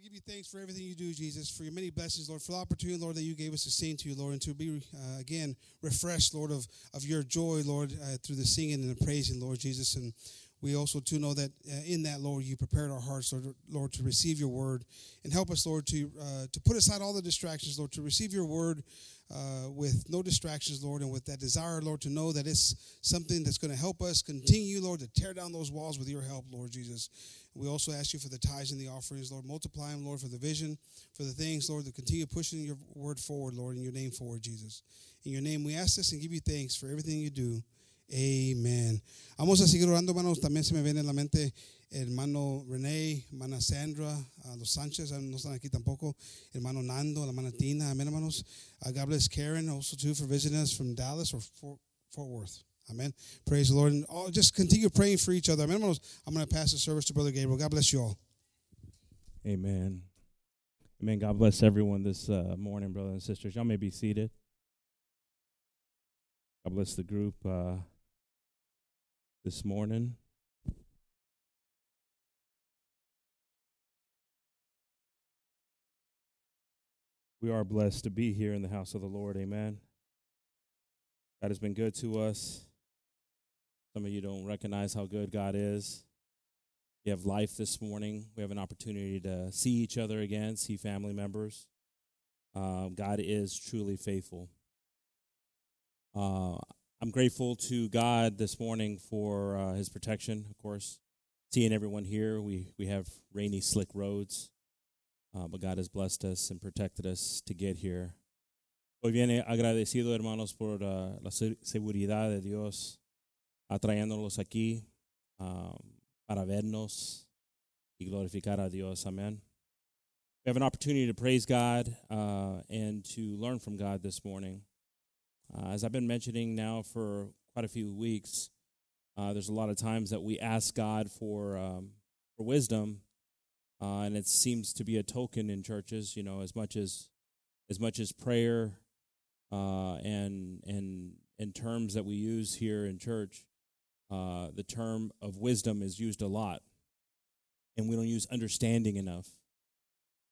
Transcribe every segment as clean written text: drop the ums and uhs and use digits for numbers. we give you thanks for everything you do, Jesus, for your many blessings, Lord, for the opportunity, Lord, that you gave us to sing to you, Lord, and to be, again, refreshed, Lord, of your joy, Lord, through the singing and the praising, Lord Jesus. And we also, too, know that in that, Lord, you prepared our hearts, Lord, to receive your word. And help us, Lord, to put aside all the distractions, Lord, to receive your word with no distractions, Lord, and with that desire, Lord, to know that it's something that's going to help us continue, Lord, to tear down those walls with your help, Lord Jesus. We also ask you for the tithes and the offerings, Lord. Multiply them, Lord, for the vision, for the things, Lord, that continue pushing your word forward, Lord, in your name forward, Jesus. In your name we ask this and give you thanks for everything you do. Amen. Vamos a seguir orando, hermanos. También se me viene en la mente hermano René, hermana Sandra, los Sánchez, no están aquí tampoco, hermano Nando, la hermana Tina. Amen, hermanos. God bless Karen also too for visiting us from Dallas or Fort Worth. Amen. Praise the Lord. And just continue praying for each other. Amen, hermanos. I'm going to pass the service to Brother Gabriel. God bless you all. Amen. Amen. God bless everyone this morning, brothers and sisters. Y'all may be seated. God bless the group. This morning, we are blessed to be here in the house of the Lord. Amen. God has been good to us. Some of you don't recognize how good God is. We have life this morning. We have an opportunity to see each other again, see family members. God is truly faithful. I'm grateful to God this morning for his protection, of course. Seeing everyone here, we have rainy, slick roads, but God has blessed us and protected us to get here. Hoy viene agradecido, hermanos, por la seguridad de Dios, atrayéndolos aquí para vernos y glorificar a Dios. Amen. We have an opportunity to praise God and to learn from God this morning. As I've been mentioning now for quite a few weeks, there's a lot of times that we ask God for wisdom, and it seems to be a token in churches. You know, as much as prayer and terms that we use here in church, the term of wisdom is used a lot, and we don't use understanding enough.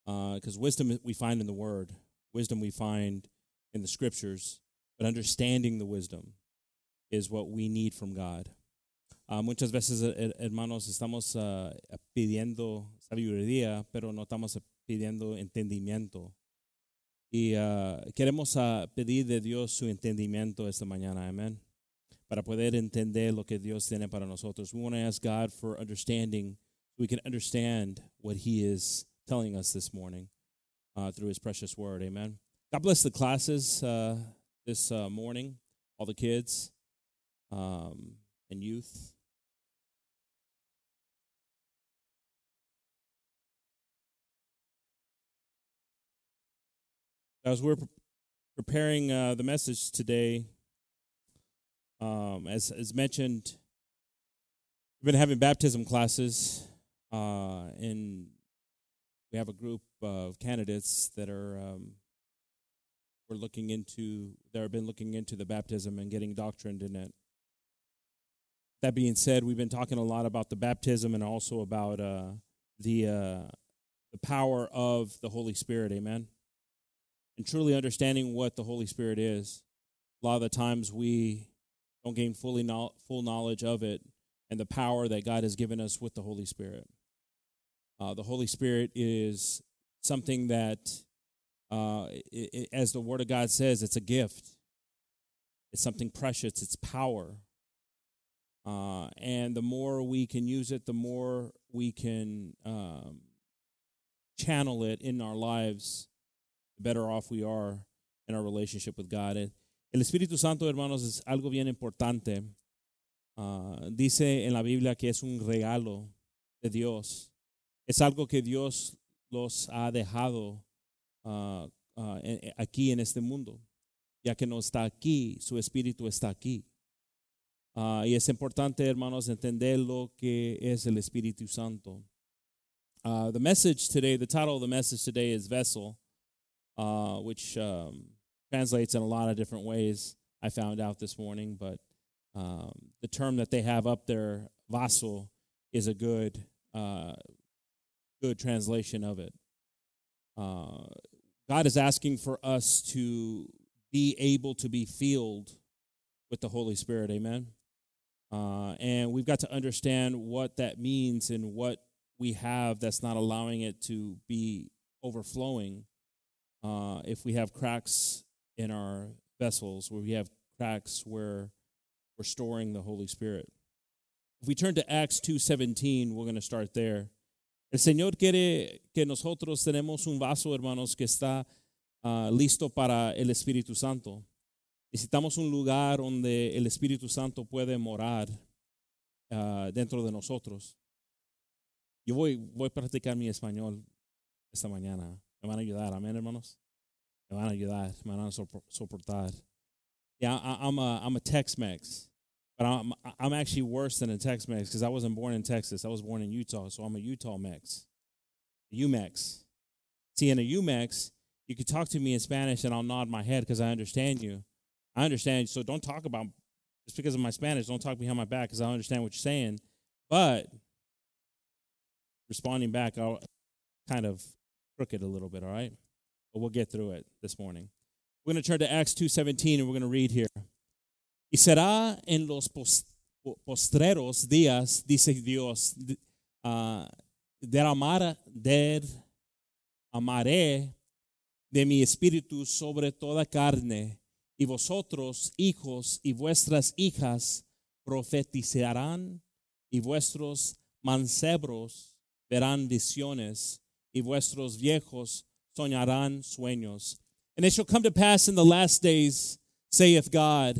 Because wisdom we find in the Word, wisdom we find in the Scriptures. But understanding the wisdom is what we need from God. Muchas veces, hermanos, estamos pidiendo sabiduría, pero no estamos pidiendo entendimiento. Y queremos pedir de Dios su entendimiento esta mañana, amen, para poder entender lo que Dios tiene para nosotros. We want to ask God for understanding so we can understand what He is telling us this morning through His precious word, amen. God bless the classes this morning, all the kids and youth. As we're preparing the message today, as mentioned, we've been having baptism classes, and we have a group of candidates that are They've been looking into the baptism and getting doctrined in it. That being said, we've been talking a lot about the baptism and also about the power of the Holy Spirit, amen? And truly understanding what the Holy Spirit is. A lot of the times we don't gain full knowledge of it and the power that God has given us with the Holy Spirit. The Holy Spirit is something that as the Word of God says, it's a gift. It's something precious. It's power. And the more we can use it, the more we can channel it in our lives, the better off we are in our relationship with God. El Espíritu Santo, hermanos, es algo bien importante. Dice en la Biblia que es un regalo de Dios. Es algo que Dios los ha dejado aquí en este mundo, ya que no está aquí, su espíritu está aquí. Y es importante, hermanos, entender lo que es el Espíritu Santo. The message today, the title of the message today is Vessel, which translates in a lot of different ways, I found out this morning, but the term that they have up there, vaso, is a good translation of it. God is asking for us to be able to be filled with the Holy Spirit, amen? And we've got to understand what that means and what we have that's not allowing it to be overflowing. If we have cracks in our vessels, where we have cracks where we're storing the Holy Spirit. If we turn to Acts 2:17, we're going to start there. El Señor quiere que nosotros tenemos un vaso, hermanos, que está listo para el Espíritu Santo. Necesitamos un lugar donde el Espíritu Santo puede morar dentro de nosotros. Yo voy a practicar mi español esta mañana. Me van a ayudar, amén, hermanos. Me van a ayudar, me van a soportar. Yeah, I'm a Tex-Mex, but I'm actually worse than a Tex-Mex because I wasn't born in Texas. I was born in Utah, so I'm a Utah-Mex, a U-Mex. See, in a U-Mex, you could talk to me in Spanish, and I'll nod my head because I understand you. I understand, so don't talk about, just because of my Spanish, don't talk behind my back because I understand what you're saying. But responding back, I'll kind of crooked a little bit, all right? But we'll get through it this morning. We're going to turn to Acts 2:17, and we're going to read here. Y será en los postreros días, dice Dios, derramaré de mi espíritu sobre toda carne, y vosotros, hijos, y vuestras hijas profetizarán, y vuestros mancebos verán visiones, y vuestros viejos soñarán sueños. And it shall come to pass in the last days, saith God,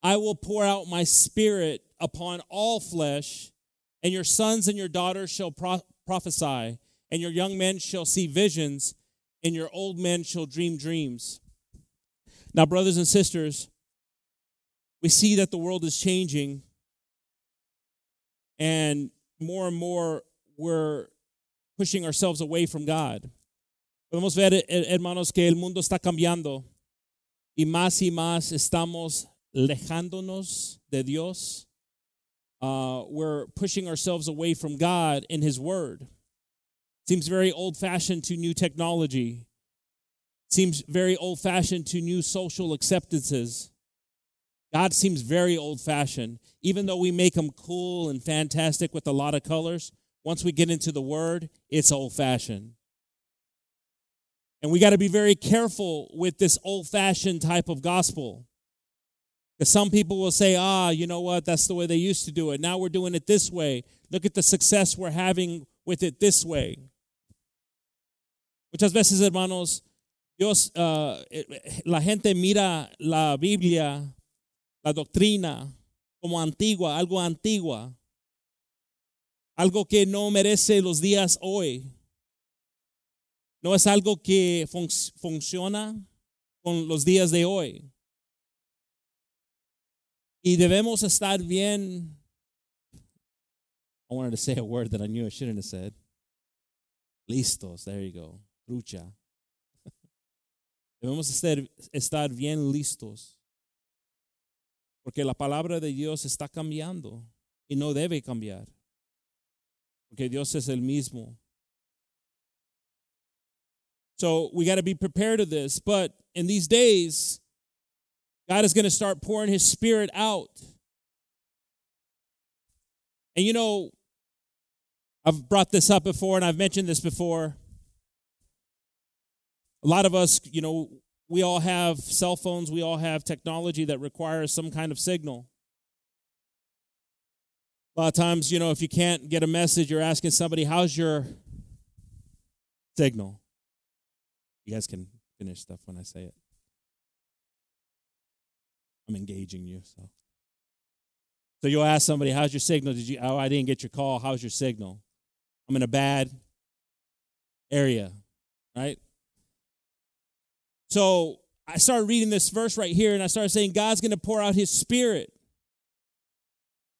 I will pour out my spirit upon all flesh, and your sons and your daughters shall prophesy, and your young men shall see visions, and your old men shall dream dreams. Now, brothers and sisters, we see that the world is changing, and more we're pushing ourselves away from God. Podemos ver, hermanos, que el mundo está cambiando y más estamos alejándonos de Dios. We're pushing ourselves away from God and His Word. Seems very old-fashioned to new technology. Seems very old-fashioned to new social acceptances. God seems very old-fashioned. Even though we make Him cool and fantastic with a lot of colors, once we get into the Word, it's old-fashioned. And we got to be very careful with this old-fashioned type of gospel. Because some people will say, you know what, that's the way they used to do it. Now we're doing it this way. Look at the success we're having with it this way. Muchas veces, hermanos, Dios, la gente mira la Biblia, la doctrina, como antigua. Algo que no merece los días hoy. No es algo que funciona con los días de hoy. Y debemos estar bien. I wanted to say a word that I knew I shouldn't have said. Listos, there you go. Trucha. Debemos estar bien listos. Porque la palabra de Dios está cambiando y no debe cambiar. Porque Dios es el mismo. So we got to be prepared to this. But in these days, God is going to start pouring His Spirit out. And you know, I've brought this up before and I've mentioned this before. A lot of us, you know, we all have cell phones. We all have technology that requires some kind of signal. A lot of times, you know, if you can't get a message, you're asking somebody, how's your signal? You guys can finish stuff when I say it. I'm engaging you, so you'll ask somebody, how's your signal? I didn't get your call. How's your signal? I'm in a bad area, right? So I started reading this verse right here, and I started saying God's going to pour out His Spirit.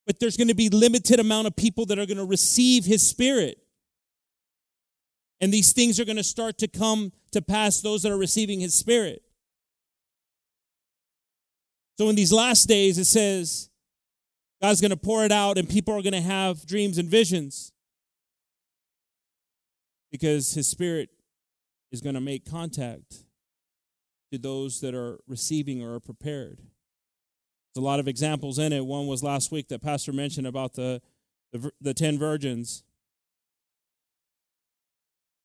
But there's going to be limited amount of people that are going to receive His Spirit. And these things are going to start to come to pass, those that are receiving His Spirit. So in these last days, it says, God's going to pour it out and people are going to have dreams and visions because His Spirit is going to make contact to those that are receiving or are prepared. There's a lot of examples in it. One was last week that Pastor mentioned about the 10 virgins.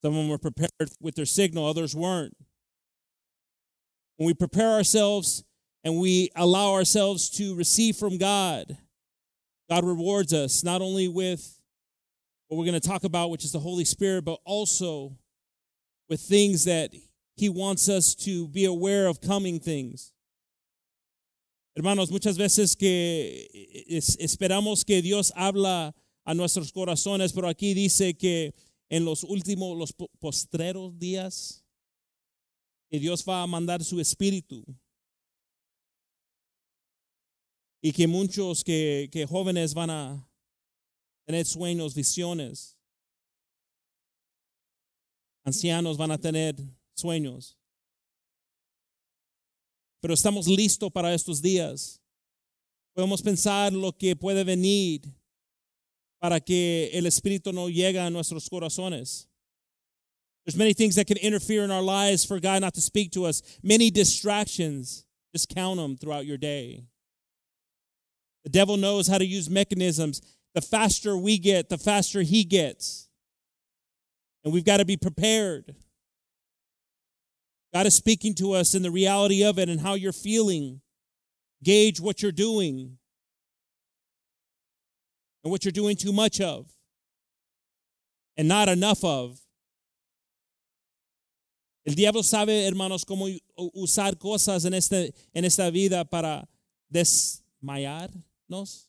Some of them were prepared with their signal, others weren't. When we prepare ourselves and we allow ourselves to receive from God, God rewards us not only with what we're going to talk about, which is the Holy Spirit, but also with things that He wants us to be aware of coming things. Hermanos, muchas veces que esperamos que Dios habla a nuestros corazones, pero aquí dice que en los postreros días, que Dios va a mandar su Espíritu. Y que muchos que jóvenes van a tener sueños, visiones. Ancianos van a tener sueños. Pero estamos listos para estos días. Podemos pensar lo que puede venir para que el Espíritu no llegue a nuestros corazones. There's many things that can interfere in our lives for God not to speak to us. Many distractions. Just count them throughout your day. The devil knows how to use mechanisms. The faster we get, the faster he gets. And we've got to be prepared. God is speaking to us in the reality of it and how you're feeling. Gauge what you're doing and what you're doing too much of and not enough of. El diablo sabe, hermanos, cómo usar cosas en esta vida para desmayarnos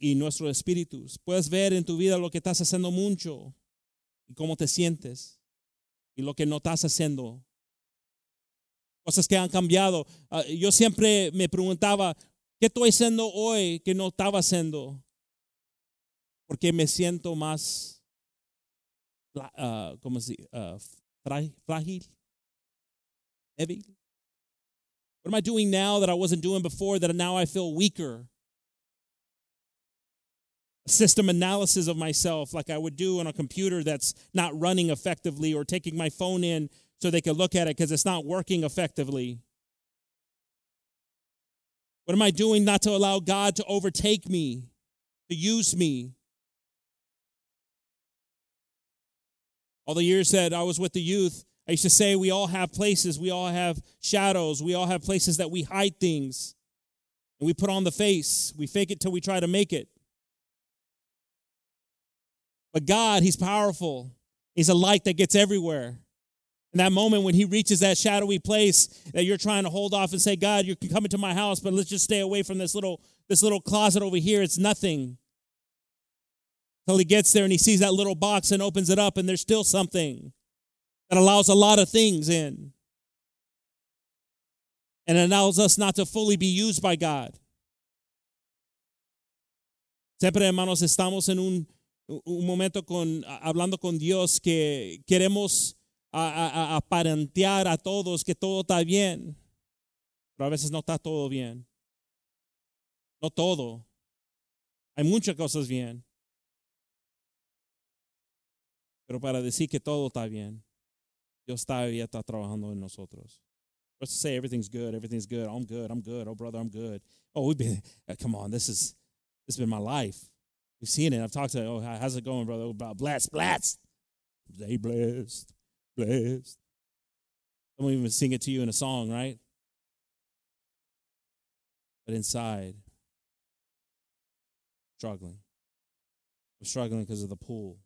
y nuestros espíritus. Puedes ver en tu vida lo que estás haciendo mucho y cómo te sientes. Y lo que no estás haciendo. Cosas que han cambiado. Yo siempre me preguntaba, ¿qué estoy haciendo hoy que no estaba haciendo? Porque me siento más, frágil, heavy. What am I doing now that I wasn't doing before that now I feel weaker? System analysis of myself like I would do on a computer that's not running effectively or taking my phone in so they can look at it because it's not working effectively. What am I doing not to allow God to overtake me, to use me? All the years that I was with the youth, I used to say we all have places, we all have shadows, we all have places that we hide things. And we put on the face, we fake it till we try to make it. But God, He's powerful. He's a light that gets everywhere. In that moment when He reaches that shadowy place that you're trying to hold off and say, God, you can come into my house, but let's just stay away from this little closet over here. It's nothing. Until He gets there and He sees that little box and opens it up, and there's still something that allows a lot of things in. And it allows us not to fully be used by God. Siempre, hermanos, estamos en un momento hablando con Dios que queremos aparentear a todos que todo está bien, pero a veces no está todo bien. No todo. Hay muchas cosas bien, pero para decir que todo está bien, Dios todavía está trabajando en nosotros. Let's say everything's good, I'm good, I'm good, oh brother, I'm good. Oh, this has been my life. We've seen it. I've talked to him. Oh, how's it going, brother? Oh, blessed. They blessed. Someone even sing it to you in a song, right? But inside, struggling. I'm struggling because of the pool.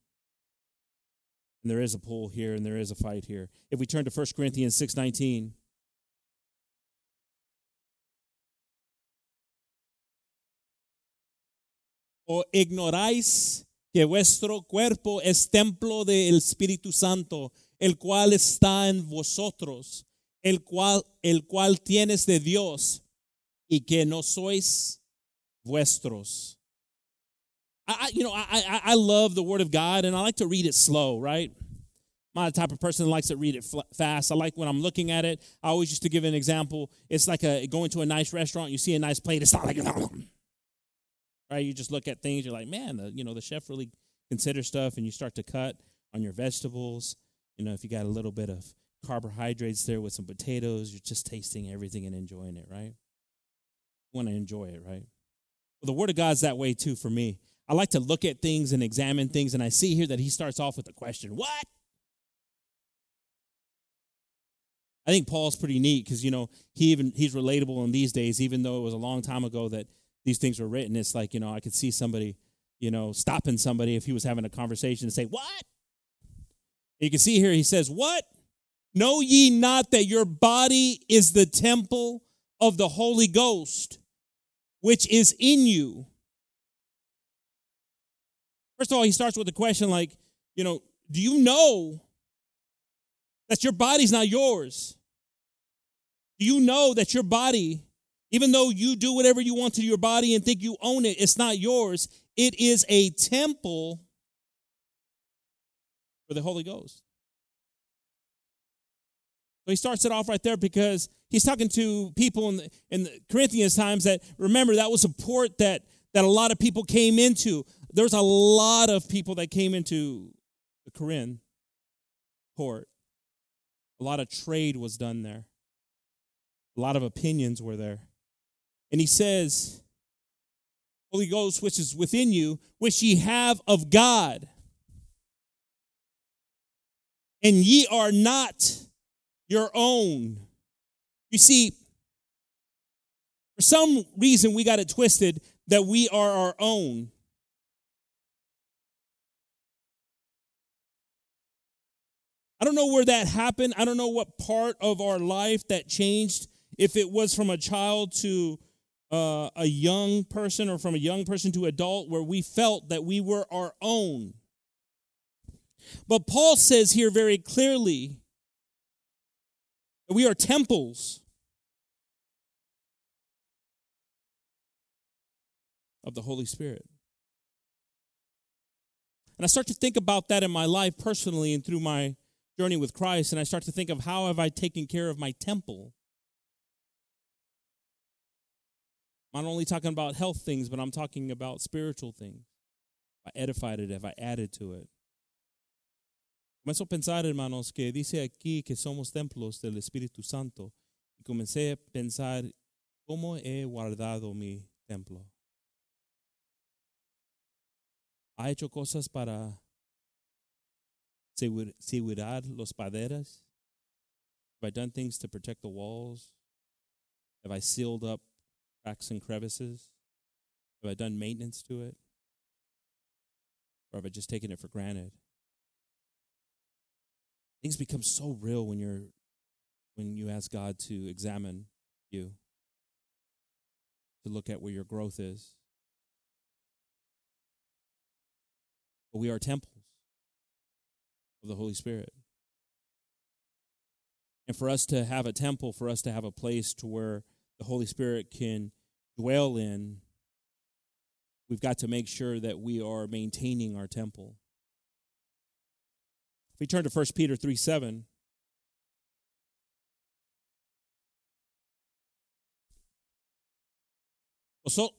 And there is a pool here, and there is a fight here. If we turn to 1 Corinthians 6:19. ¿O ignoráis que vuestro cuerpo es templo del Espíritu Santo, el cual está en vosotros, el cual tienes de Dios, y que no sois vuestros? I love the Word of God, and I like to read it slow, right? I'm not the type of person that likes to read it fast. I like when I'm looking at it. I always used to give an example. It's like going to a nice restaurant, you see a nice plate. It's not like... Right, you just look at things, you're like, man, the chef really considers stuff, and you start to cut. on your vegetables. You know, if you got a little bit of carbohydrates there with some potatoes, you're just tasting everything and enjoying it, right? You want to enjoy it, right? Well, the Word of God's that way too for me. I like to look at things and examine things, and I see here that he starts off with a question. What? I think Paul's pretty neat because, you know, he's relatable in these days, even though it was a long time ago that these things were written. It's like, you know, I could see somebody, you know, stopping somebody if he was having a conversation and say, what? And you can see here he says, what? Know ye not that your body is the temple of the Holy Ghost, which is in you? First of all, he starts with a question like, you know, do you know that your body's not yours? Do you know that your body, even though you do whatever you want to your body and think you own it, it's not yours? It is a temple for the Holy Ghost. So he starts it off right there because he's talking to people in the Corinthians times that, remember, that was a port that a lot of people came into. There's a lot of people that came into the Corinth port. A lot of trade was done there. A lot of opinions were there. And he says, Holy Ghost, which is within you, which ye have of God. And ye are not your own. You see, for some reason we got it twisted that we are our own. I don't know where that happened. I don't know what part of our life that changed, if it was from a child to a young person or from a young person to adult, where we felt that we were our own. But Paul says here very clearly that we are temples of the Holy Spirit. And I start to think about that in my life personally and through my journey with Christ, and I start to think of how have I taken care of my temple. I'm not only talking about health things, but I'm talking about spiritual things. If I edified it, if I added to it. Comenzó a pensar, hermanos, que dice aquí que somos templos del Espíritu Santo. Y comencé a pensar, ¿cómo he guardado mi templo? ¿Ha hecho cosas para seguridad los paredes? Have I done things to protect the walls? Have I sealed up cracks and crevices? Have I done maintenance to it? Or have I just taken it for granted? Things become so real when you ask God to examine you, to look at where your growth is. But we are temples of the Holy Spirit. And for us to have a temple, for us to have a place to where the Holy Spirit can dwell in, we've got to make sure that we are maintaining our temple. If we turn to 1 Peter 3:7,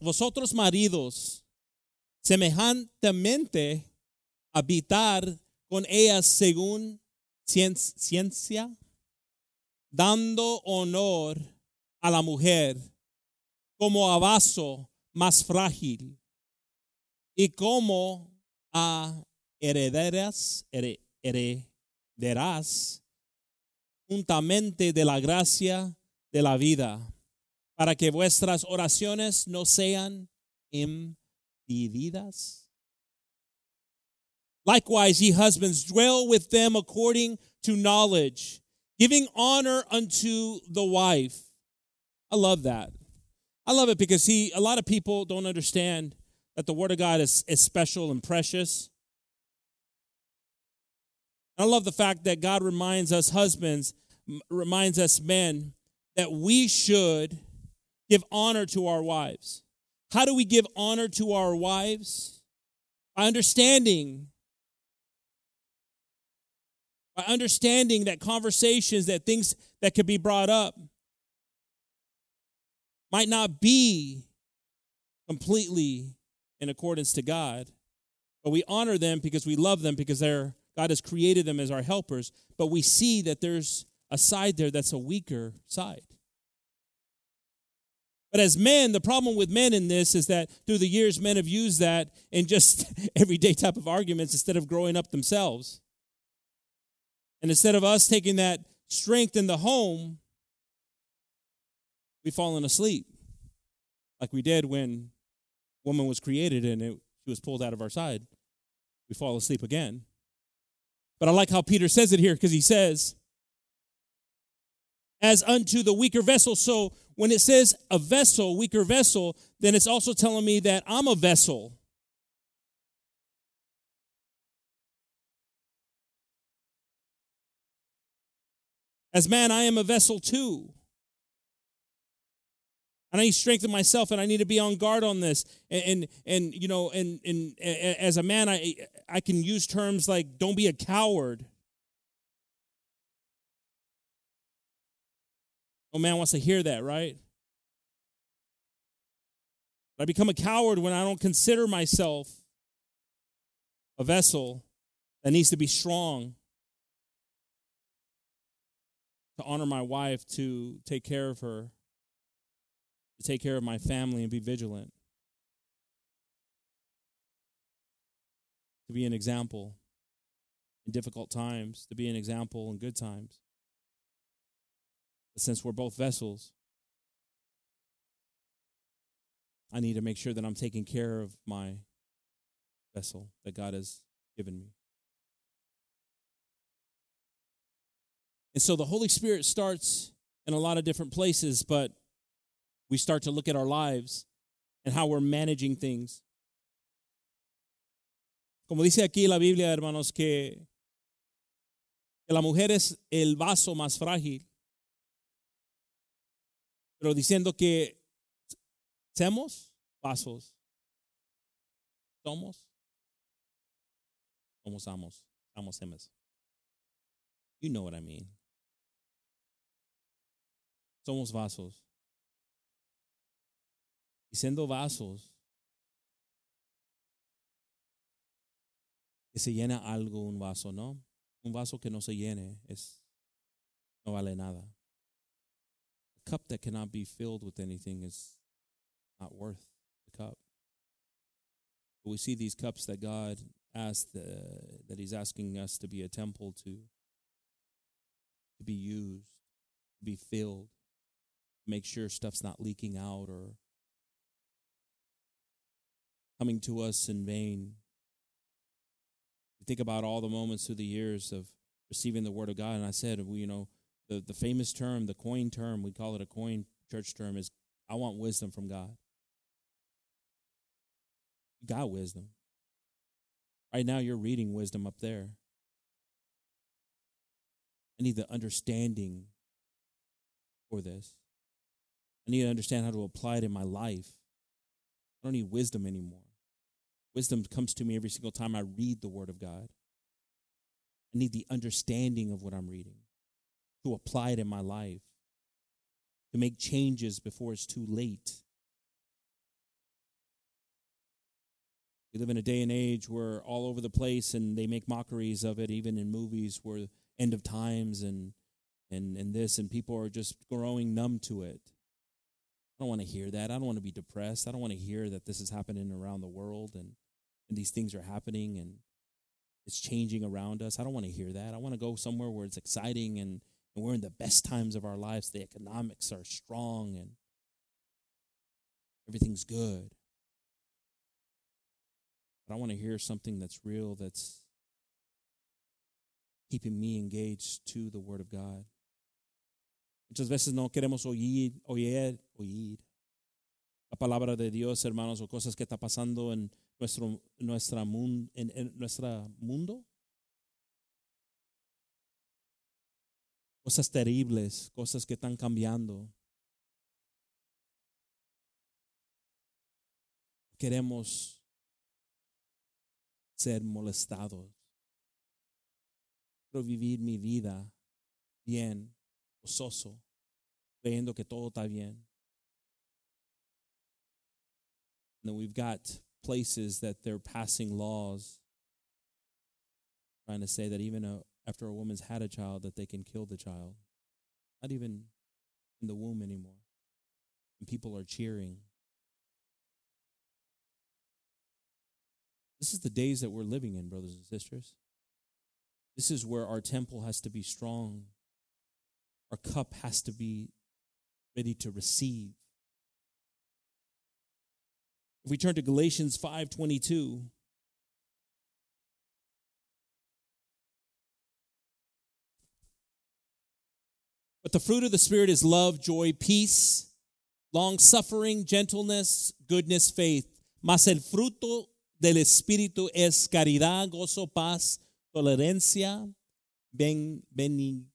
vosotros maridos, semejantemente habitar con ellas según ciencia, dando honor a la mujer como a vaso más frágil y como a herederas juntamente de la gracia de la vida, para que vuestras oraciones no sean impedidas. Likewise, ye husbands, dwell with them according to knowledge, giving honor unto the wife. I love that. I love it because a lot of people don't understand that the Word of God is special and precious. And I love the fact that God reminds us husbands, reminds us men, that we should give honor to our wives. How do we give honor to our wives? By understanding that conversations, that things that could be brought up might not be completely in accordance to God, but we honor them because we love them, because they're God has created them as our helpers, but we see that there's a side there that's a weaker side. But as men, the problem with men in this is that through the years, men have used that in just everyday type of arguments instead of growing up themselves. And instead of us taking that strength in the home, we've fallen asleep like we did when woman was created and she was pulled out of our side. We fall asleep again. But I like how Peter says it here, because he says, as unto the weaker vessel. So when it says a vessel, weaker vessel, then it's also telling me that I'm a vessel. As man, I am a vessel too. And I need strength in myself, and I need to be on guard on this. And as a man, I can use terms like don't be a coward. No man wants to hear that, right? I become a coward when I don't consider myself a vessel that needs to be strong, to honor my wife, to take care of her, to take care of my family and be vigilant, to be an example in difficult times, to be an example in good times. Since we're both vessels, I need to make sure that I'm taking care of my vessel that God has given me. And so the Holy Spirit starts in a lot of different places, but we start to look at our lives and how we're managing things. Como dice aquí la Biblia, hermanos, que la mujer es el vaso más frágil. Pero diciendo que seamos vasos, somos hemos. You know what I mean. Somos vasos. Y siendo vasos, que se llena algo un vaso, ¿no? Un vaso que no se llene no vale nada. Cup that cannot be filled with anything is not worth the cup. But we see these cups that God asked, that He's asking us to be a temple to be used, to be filled, to make sure stuff's not leaking out or coming to us in vain. We think about all the moments through the years of receiving the Word of God, and I said, The famous term, the coin term, we call it a coin church term, is I want wisdom from God. You got wisdom. Right now you're reading wisdom up there. I need the understanding for this. I need to understand how to apply it in my life. I don't need wisdom anymore. Wisdom comes to me every single time I read the Word of God. I need the understanding of what I'm reading, to apply it in my life, to make changes before it's too late. We live in a day and age where all over the place, and they make mockeries of it, even in movies, where end of times and this, and people are just growing numb to it. I don't want to hear that. I don't want to be depressed. I don't want to hear that this is happening around the world and these things are happening and it's changing around us. I don't want to hear that. I want to go somewhere where it's exciting and we're in the best times of our lives. The economics are strong and everything's good. But I want to hear something that's real, that's keeping me engaged to the Word of God. Muchas veces no queremos oír la palabra de Dios, hermanos, o cosas que está pasando en nuestro mundo. Cosas terribles, cosas que están cambiando. Queremos ser molestados. Quiero vivir mi vida bien, gozoso, creyendo que todo está bien. And then we've got places that they're passing laws trying to say that even after a woman's had a child, that they can kill the child, not even in the womb anymore. And people are cheering. This is the days that we're living in, brothers and sisters. This is where our temple has to be strong. Our cup has to be ready to receive. If we turn to Galatians 5:22, but the fruit of the Spirit is love, joy, peace, long-suffering, gentleness, goodness, faith. Mas el fruto del Espíritu es caridad, gozo, paz, tolerancia, benignidad,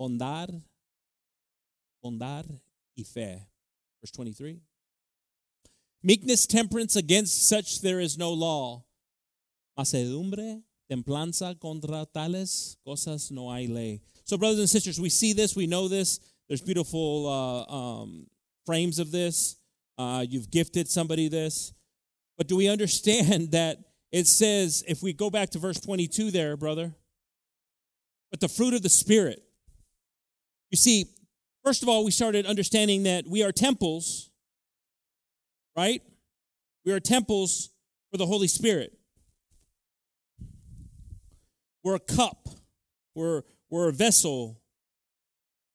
bondad y fe. Verse 23. Meekness, temperance, against such there is no law. Mansedumbre, templanza, contra tales cosas no hay ley. So, brothers and sisters, we see this, we know this. There's beautiful frames of this. You've gifted somebody this. But do we understand that it says, if we go back to verse 22 there, brother, but the fruit of the Spirit. You see, first of all, we started understanding that we are temples, right? We are temples for the Holy Spirit. We're a cup. We're a vessel,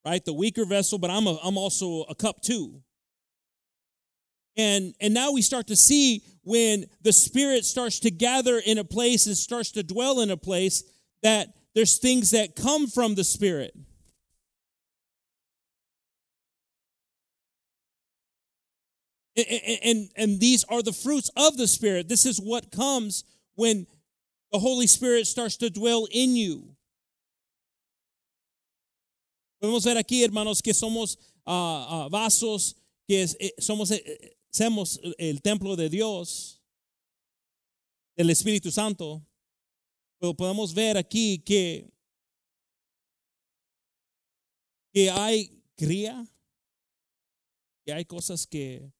right? The weaker vessel, but I'm also a cup too. And now we start to see when the Spirit starts to gather in a place and starts to dwell in a place that there's things that come from the Spirit. And these are the fruits of the Spirit. This is what comes when the Holy Spirit starts to dwell in you. Podemos ver aquí, hermanos, que somos vasos, que somos el templo de Dios, del Espíritu Santo. Pero podemos ver aquí que hay cría, que hay cosas que,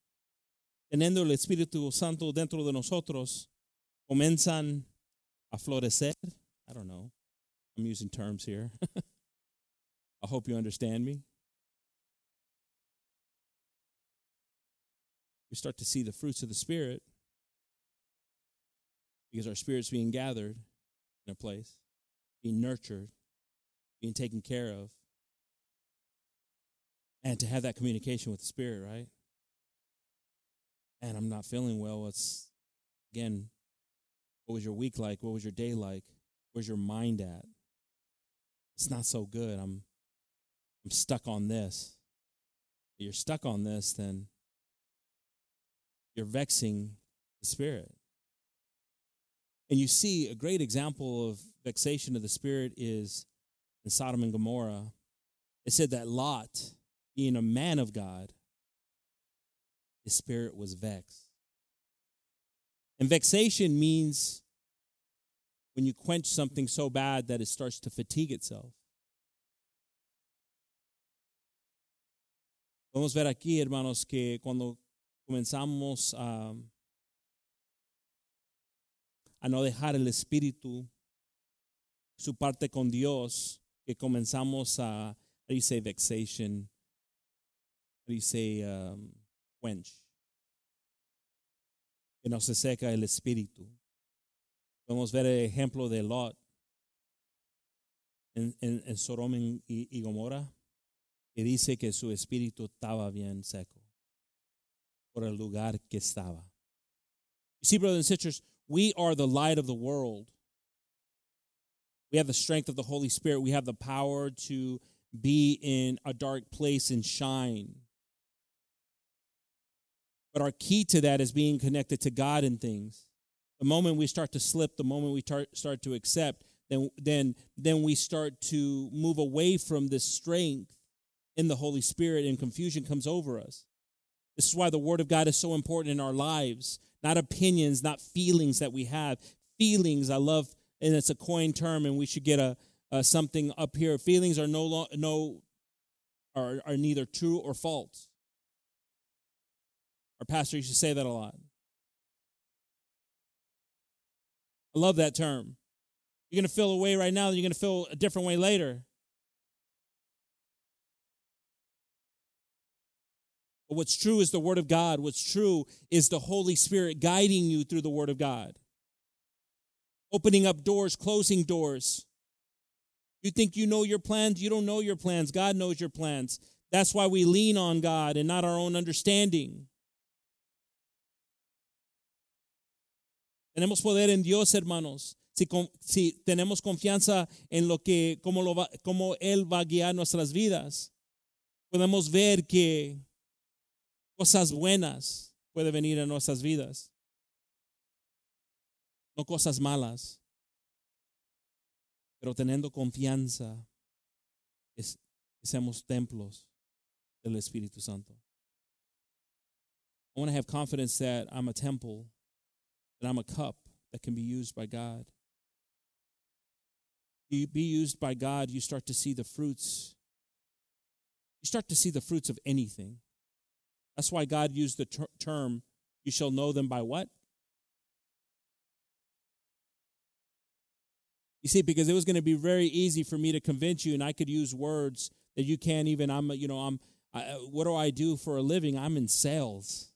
teniendo el Espíritu Santo dentro de nosotros, comienzan a florecer. I don't know. I'm using terms here. I hope you understand me. We start to see the fruits of the Spirit because our spirit's being gathered in a place, being nurtured, being taken care of, and to have that communication with the Spirit, right? And I'm not feeling well. It's, again, what was your week like? What was your day like? Where's your mind at? It's not so good. I'm stuck on this. If you're stuck on this, then you're vexing the Spirit. And you see a great example of vexation of the Spirit is in Sodom and Gomorrah. It said that Lot, being a man of God, his spirit was vexed. And vexation means when you quench something so bad that it starts to fatigue itself. Podemos ver aquí, hermanos, que cuando comenzamos a no dejar el Espíritu, su parte con Dios, que comenzamos a, how do you say vexation? How do you say quench? Que no se seca el Espíritu. Podemos ver el ejemplo de Lot en Sodoma y Gomorra, que dice que su espíritu estaba bien seco por el lugar que estaba. You see, brothers and sisters, we are the light of the world. We have the strength of the Holy Spirit. We have the power to be in a dark place and shine. But our key to that is being connected to God in things. The moment we start to slip, the moment we start to accept, then we start to move away from this strength in the Holy Spirit, and confusion comes over us. This is why the Word of God is so important in our lives. Not opinions, not feelings that we have. Feelings, I love, and it's a coin term, and we should get a something up here. Feelings are are neither true or false. Our pastor used to say that a lot. I love that term. You're going to feel a way right now that you're going to feel a different way later. But what's true is the Word of God. What's true is the Holy Spirit guiding you through the Word of God. Opening up doors, closing doors. You think you know your plans? You don't know your plans. God knows your plans. That's why we lean on God and not our own understanding. Tenemos poder en Dios, hermanos. Si tenemos confianza en lo que, cómo Él va a guiar nuestras vidas, podemos ver que cosas buenas pueden venir a nuestras vidas, no cosas malas. Pero teniendo confianza, seamos templos del Espíritu Santo. I want to have confidence that I'm a temple, that I'm a cup that can be used by God. You be used by God, you start to see the fruits. You start to see the fruits of anything. That's why God used the term, you shall know them by what? You see, because it was going to be very easy for me to convince you, and I could use words that you can't even, what do I do for a living? I'm in sales.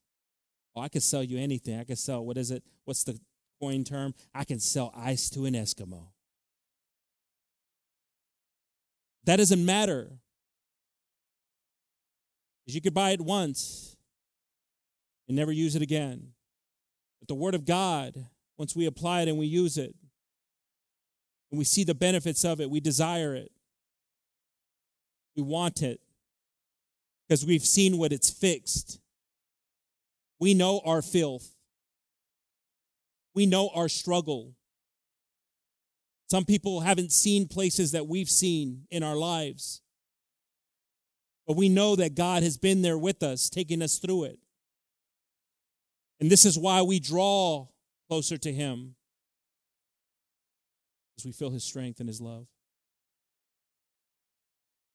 Oh, I could sell you anything. I could sell, what is it? What's the coin term? I can sell ice to an Eskimo. That doesn't matter. Because you could buy it once and never use it again. But the Word of God, once we apply it and we use it, and we see the benefits of it, we desire it, we want it, because we've seen what it's fixed. We know our filth. We know our struggle. Some people haven't seen places that we've seen in our lives. But we know that God has been there with us, taking us through it. And this is why we draw closer to Him. Because we feel His strength and His love.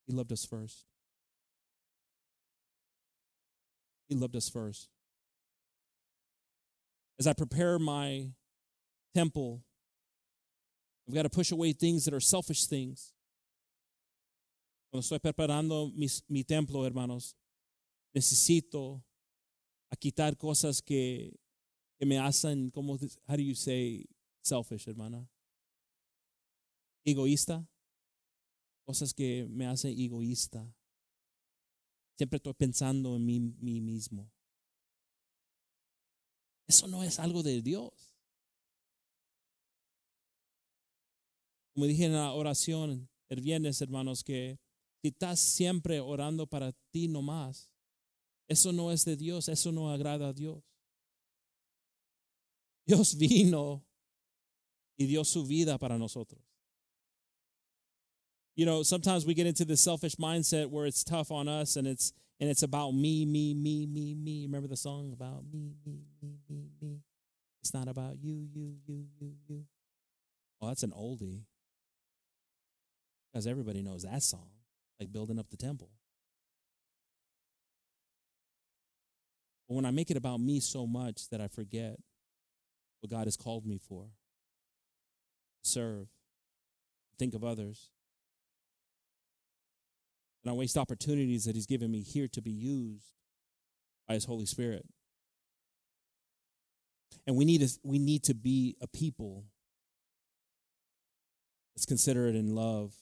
He loved us first. He loved us first. As I prepare my temple, I've got to push away things that are selfish things. Cuando estoy preparando mi templo, hermanos, necesito a quitar cosas que me hacen, como, how do you say selfish, hermana? Egoísta. Cosas que me hacen egoísta. Siempre estoy pensando en mí mismo. Eso no es algo de Dios. Como dije en la oración el viernes, hermanos, que si estás siempre orando para ti nomás, eso no es de Dios, eso no agrada a Dios. Dios vino y dio su vida para nosotros. You know, sometimes we get into this selfish mindset where it's tough on us and it's about me, me, me, me, me. Remember the song about me, me, me, me, me? It's not about you, you, you, you, you. Oh, that's an oldie. Because everybody knows that song, like building up the temple. But when I make it about me so much that I forget what God has called me for, serve, think of others, and I waste opportunities that He's given me here to be used by His Holy Spirit. And we need to be a people that's considerate in love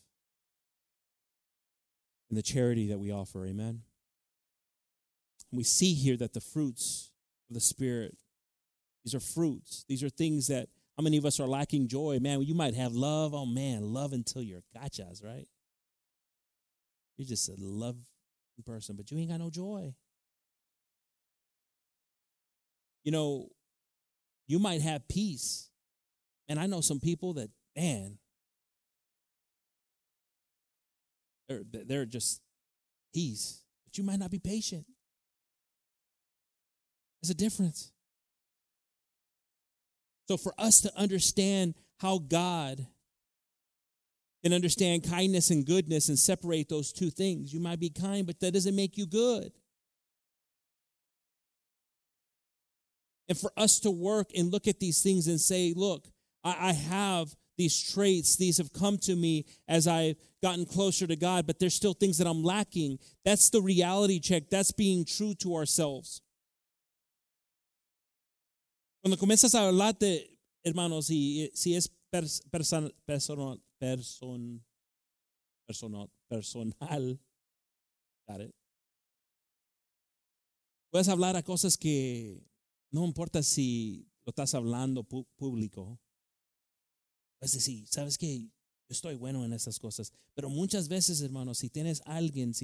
and the charity that we offer, amen? And we see here that the fruits of the Spirit, these are fruits. These are things that, how many of us are lacking joy? Man, you might have love. Oh, man, love until you're gotchas, right? You're just a loving person, but you ain't got no joy. You know, you might have peace. And I know some people that, man, they're just peace, but you might not be patient. There's a difference. So for us to understand how God can understand kindness and goodness and separate those two things, you might be kind, but that doesn't make you good. And for us to work and look at these things and say, look, I have these traits. These have come to me as I've gotten closer to God, but there's still things that I'm lacking. That's the reality check. That's being true to ourselves. Cuando comienzas a hablar de, hermanos, si es personal, got it. Puedes hablar a cosas que no importa si lo estás hablando público. Puedes decir, ¿sabes qué? Yo estoy bueno en estas cosas. Pero muchas veces, hermanos, si tienes alguien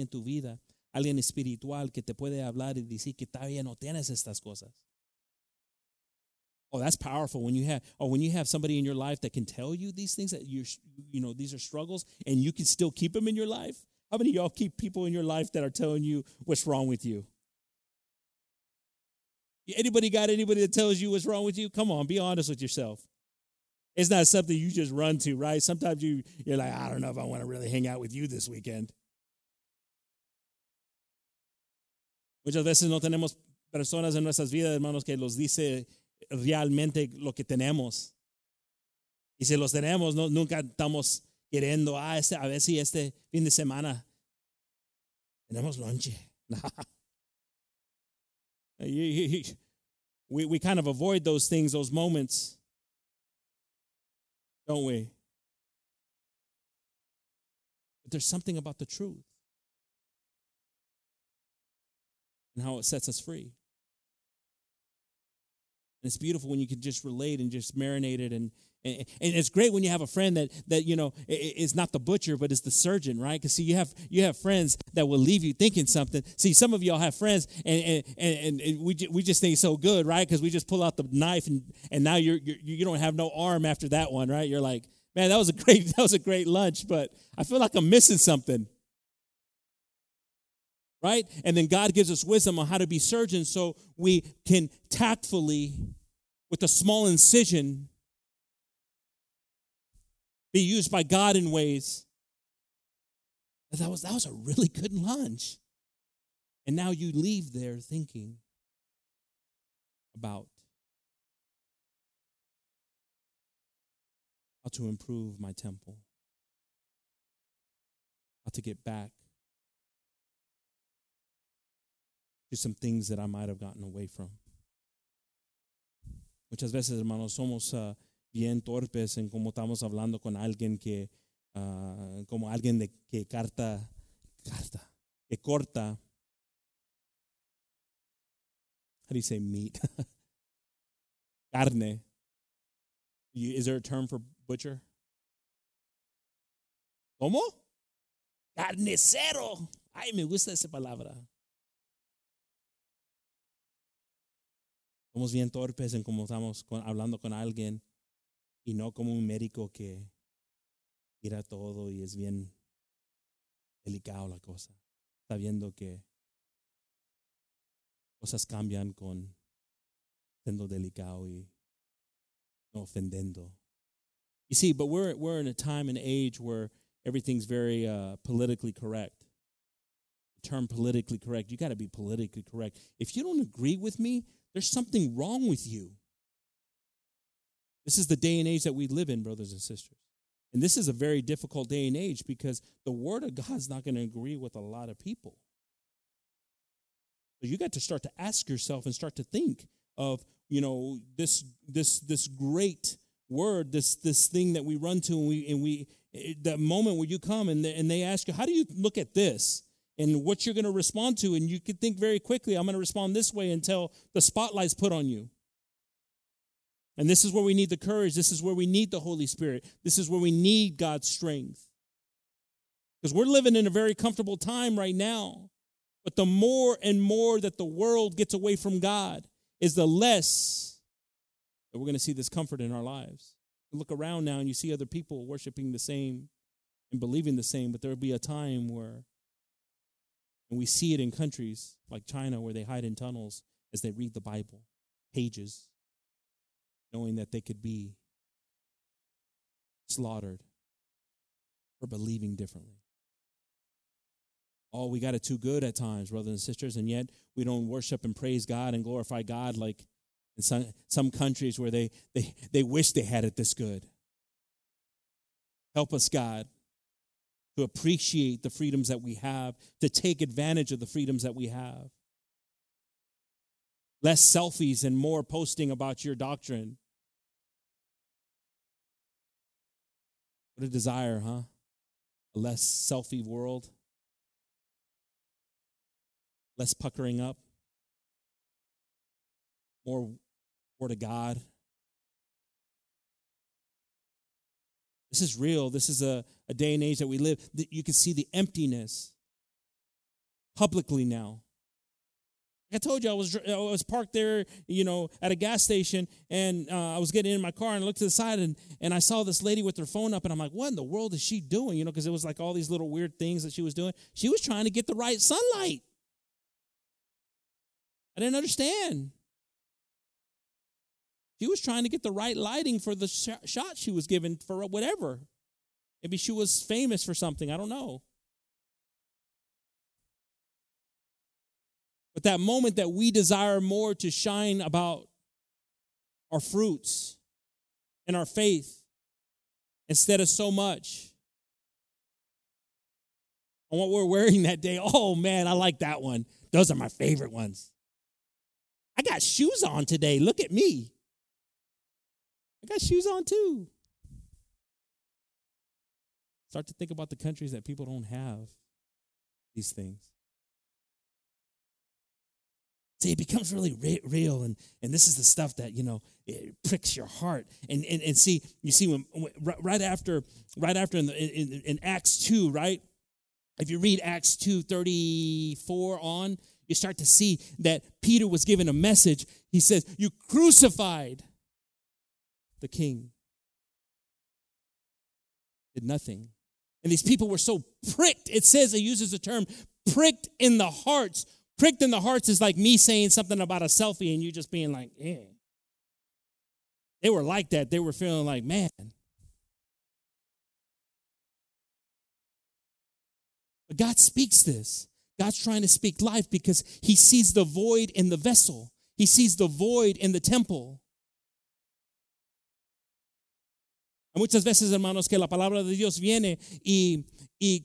en tu vida, alguien espiritual que te puede hablar y decir que todavía no tienes estas cosas. Oh, that's powerful when you have somebody in your life that can tell you these things that you know these are struggles and you can still keep them in your life. How many of y'all keep people in your life that are telling you what's wrong with you? Anybody got anybody that tells you what's wrong with you? Come on, be honest with yourself. It's not something you just run to, right? Sometimes you're like, I don't know if I want to really hang out with you this weekend. Muchas veces no tenemos personas en nuestras vidas, hermanos, que los dice realmente lo que tenemos. Y si los tenemos, nunca estamos queriendo, a ver si este fin de semana tenemos lonche. We kind of avoid those things, those moments, don't we? But there's something about the truth and how it sets us free. And it's beautiful when you can just relate and just marinate it. And it's great when you have a friend that you know is not the butcher, but is the surgeon, right? Because see, you have friends that will leave you thinking something. See, some of y'all have friends, and we just think it's so good, right? Because we just pull out the knife, and now you don't have no arm after that one, right? You're like, man, that was a great lunch, but I feel like I'm missing something, right? And then God gives us wisdom on how to be surgeons, so we can tactfully, with a small incision, be used by God in ways. That was a really good lunch. And now you leave there thinking about how to improve my temple, how to get back to some things that I might have gotten away from. Muchas veces, hermanos, somos bien torpes en cómo estamos hablando con alguien que, como alguien que carta, que corta. How do you say meat? Carne. Is there a term for butcher? ¿Cómo? Carnicero. Ay, me gusta esa palabra. Somos bien torpes en cómo estamos hablando con alguien. Y no como un médico que mira todo y es bien delicado la cosa, sabiendo que cosas cambian con siendo delicado y no ofendiendo. You see, but we're in a time and age where everything's very politically correct. The term politically correct, you got to be politically correct. If you don't agree with me, there's something wrong with you. This is the day and age that we live in, brothers and sisters. And this is a very difficult day and age because the Word of God is not going to agree with a lot of people. So you got to start to ask yourself and start to think of, you know, this great Word, this thing that we run to, and we that moment where you come and they ask you, how do you look at this? And what you're going to respond to, and you can think very quickly, I'm going to respond this way until the spotlight's put on you. And this is where we need the courage. This is where we need the Holy Spirit. This is where we need God's strength. Because we're living in a very comfortable time right now. But the more and more that the world gets away from God is the less that we're going to see this comfort in our lives. You look around now and you see other people worshiping the same and believing the same, but there will be a time where, and we see it in countries like China where they hide in tunnels as they read the Bible, pages, knowing that they could be slaughtered for believing differently. Oh, we got it too good at times, brothers and sisters, and yet we don't worship and praise God and glorify God like in some countries where they wish they had it this good. Help us, God, to appreciate the freedoms that we have, to take advantage of the freedoms that we have. Less selfies and more posting about your doctrine. What a desire, huh? A less selfie world. Less puckering up. More word of God. This is real. This is a day and age that we live. You can see the emptiness publicly now. I told you I was parked there, at a gas station, and I was getting in my car and I looked to the side and I saw this lady with her phone up, and I'm like, what in the world is she doing? Because it was like all these little weird things that she was doing. She was trying to get the right sunlight. I didn't understand. She was trying to get the right lighting for the shot she was given for whatever. Maybe she was famous for something. I don't know. But that moment that we desire more to shine about our fruits and our faith instead of so much. And what we're wearing that day, oh, man, I like that one. Those are my favorite ones. I got shoes on today. Look at me. I got shoes on too. Start to think about the countries that people don't have these things. See, it becomes really real, and this is the stuff that, it pricks your heart. And see, you see, when right after in Acts 2, right? If you read Acts 2:34 on, you start to see that Peter was given a message. He says, you crucified the king. Did nothing. And these people were so pricked. It says, it uses the term pricked in the hearts. Pricked in the hearts is like me saying something about a selfie and you just being like, yeah. They were like that. They were feeling like, man. But God speaks this. God's trying to speak life because he sees the void in the vessel. He sees the void in the temple. Muchas veces, hermanos, que la palabra de Dios viene y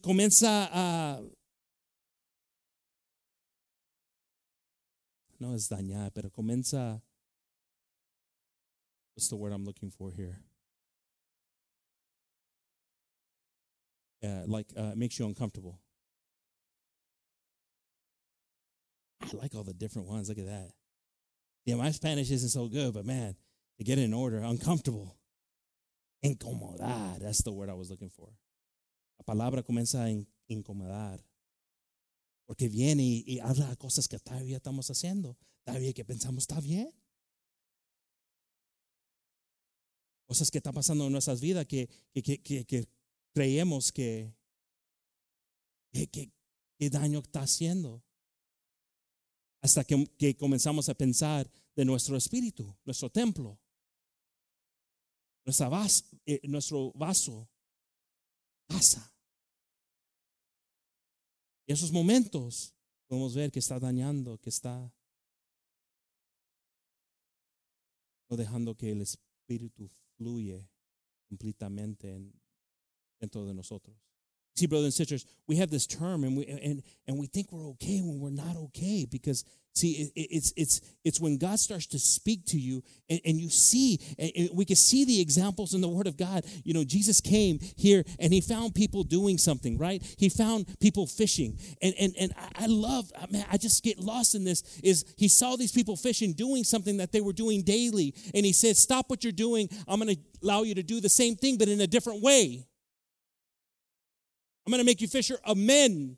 comienza a... No es dañar, pero comienza. What's the word I'm looking for here? It makes you uncomfortable. I like all the different ones. Look at that. Yeah, my Spanish isn't so good, but man, to get in order, uncomfortable. Incomodar. That's the word I was looking for. La palabra comienza a incomodar. Porque viene y habla de cosas que todavía estamos haciendo, todavía que pensamos está bien. Cosas que están pasando en nuestras vidas que creemos que daño está haciendo. Hasta que comenzamos a pensar de nuestro espíritu, nuestro templo, nuestro vaso, casa. Y esos momentos podemos ver que está dañando, que está no dejando que el Espíritu fluye completamente dentro de nosotros. See, brothers and sisters, we have this term, and we think we're okay when we're not okay, because see, it's when God starts to speak to you, and you see, and we can see the examples in the Word of God. Jesus came here, and he found people doing something, right? He found people fishing, and I love, man, I just get lost in this. Is he saw these people fishing, doing something that they were doing daily, and he said, "Stop what you're doing. I'm going to allow you to do the same thing, but in a different way. I'm going to make you fisher of men."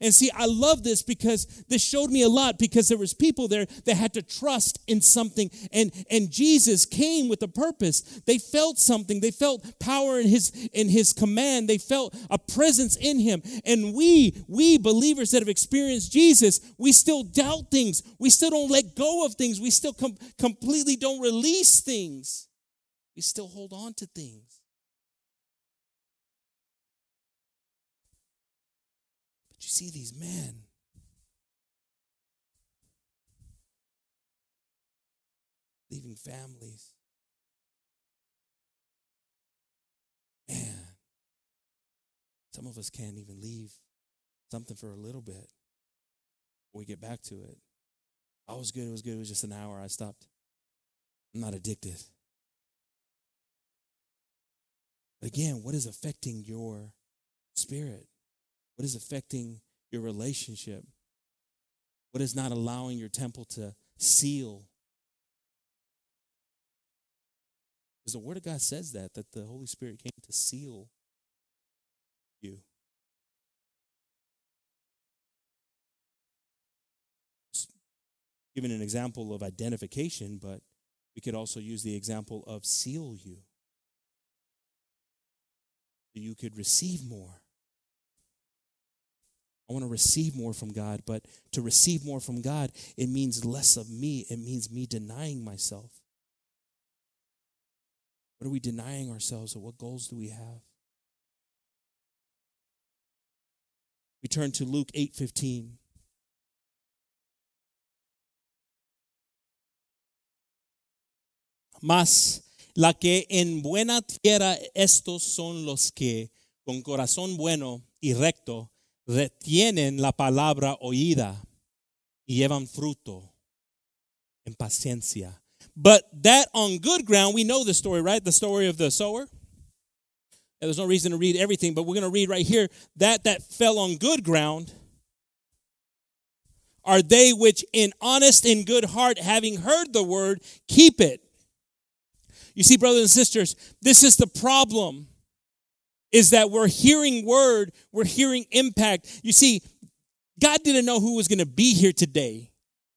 And see, I love this because this showed me a lot, because there was people there that had to trust in something. And Jesus came with a purpose. They felt something. They felt power in his command. They felt a presence in him. And we believers that have experienced Jesus, we still doubt things. We still don't let go of things. We still completely don't release things. We still hold on to things. You see these men. leaving families. Man, some of us can't even leave something for a little bit. We get back to it. I was good, it was good, it was just an hour, I stopped. I'm not addicted. Again, what is affecting your spirit? What is affecting your relationship? What is not allowing your temple to seal? Because the Word of God says that the Holy Spirit came to seal you. Given an example of identification, but we could also use the example of seal you. You could receive more. I want to receive more from God, but to receive more from God, it means less of me. It means me denying myself. What are we denying ourselves, or what goals do we have? We turn to Luke 8:15. Mas la que en buena tierra estos son los que con corazón bueno y recto retienen la palabra oída y llevan fruto en paciencia. But that on good ground, we know the story, right? The story of the sower. And there's no reason to read everything, but we're going to read right here. That fell on good ground are they which in honest and good heart, having heard the word, keep it. You see, brothers and sisters, this is the problem, is that we're hearing word, we're hearing impact. You see, God didn't know who was going to be here today.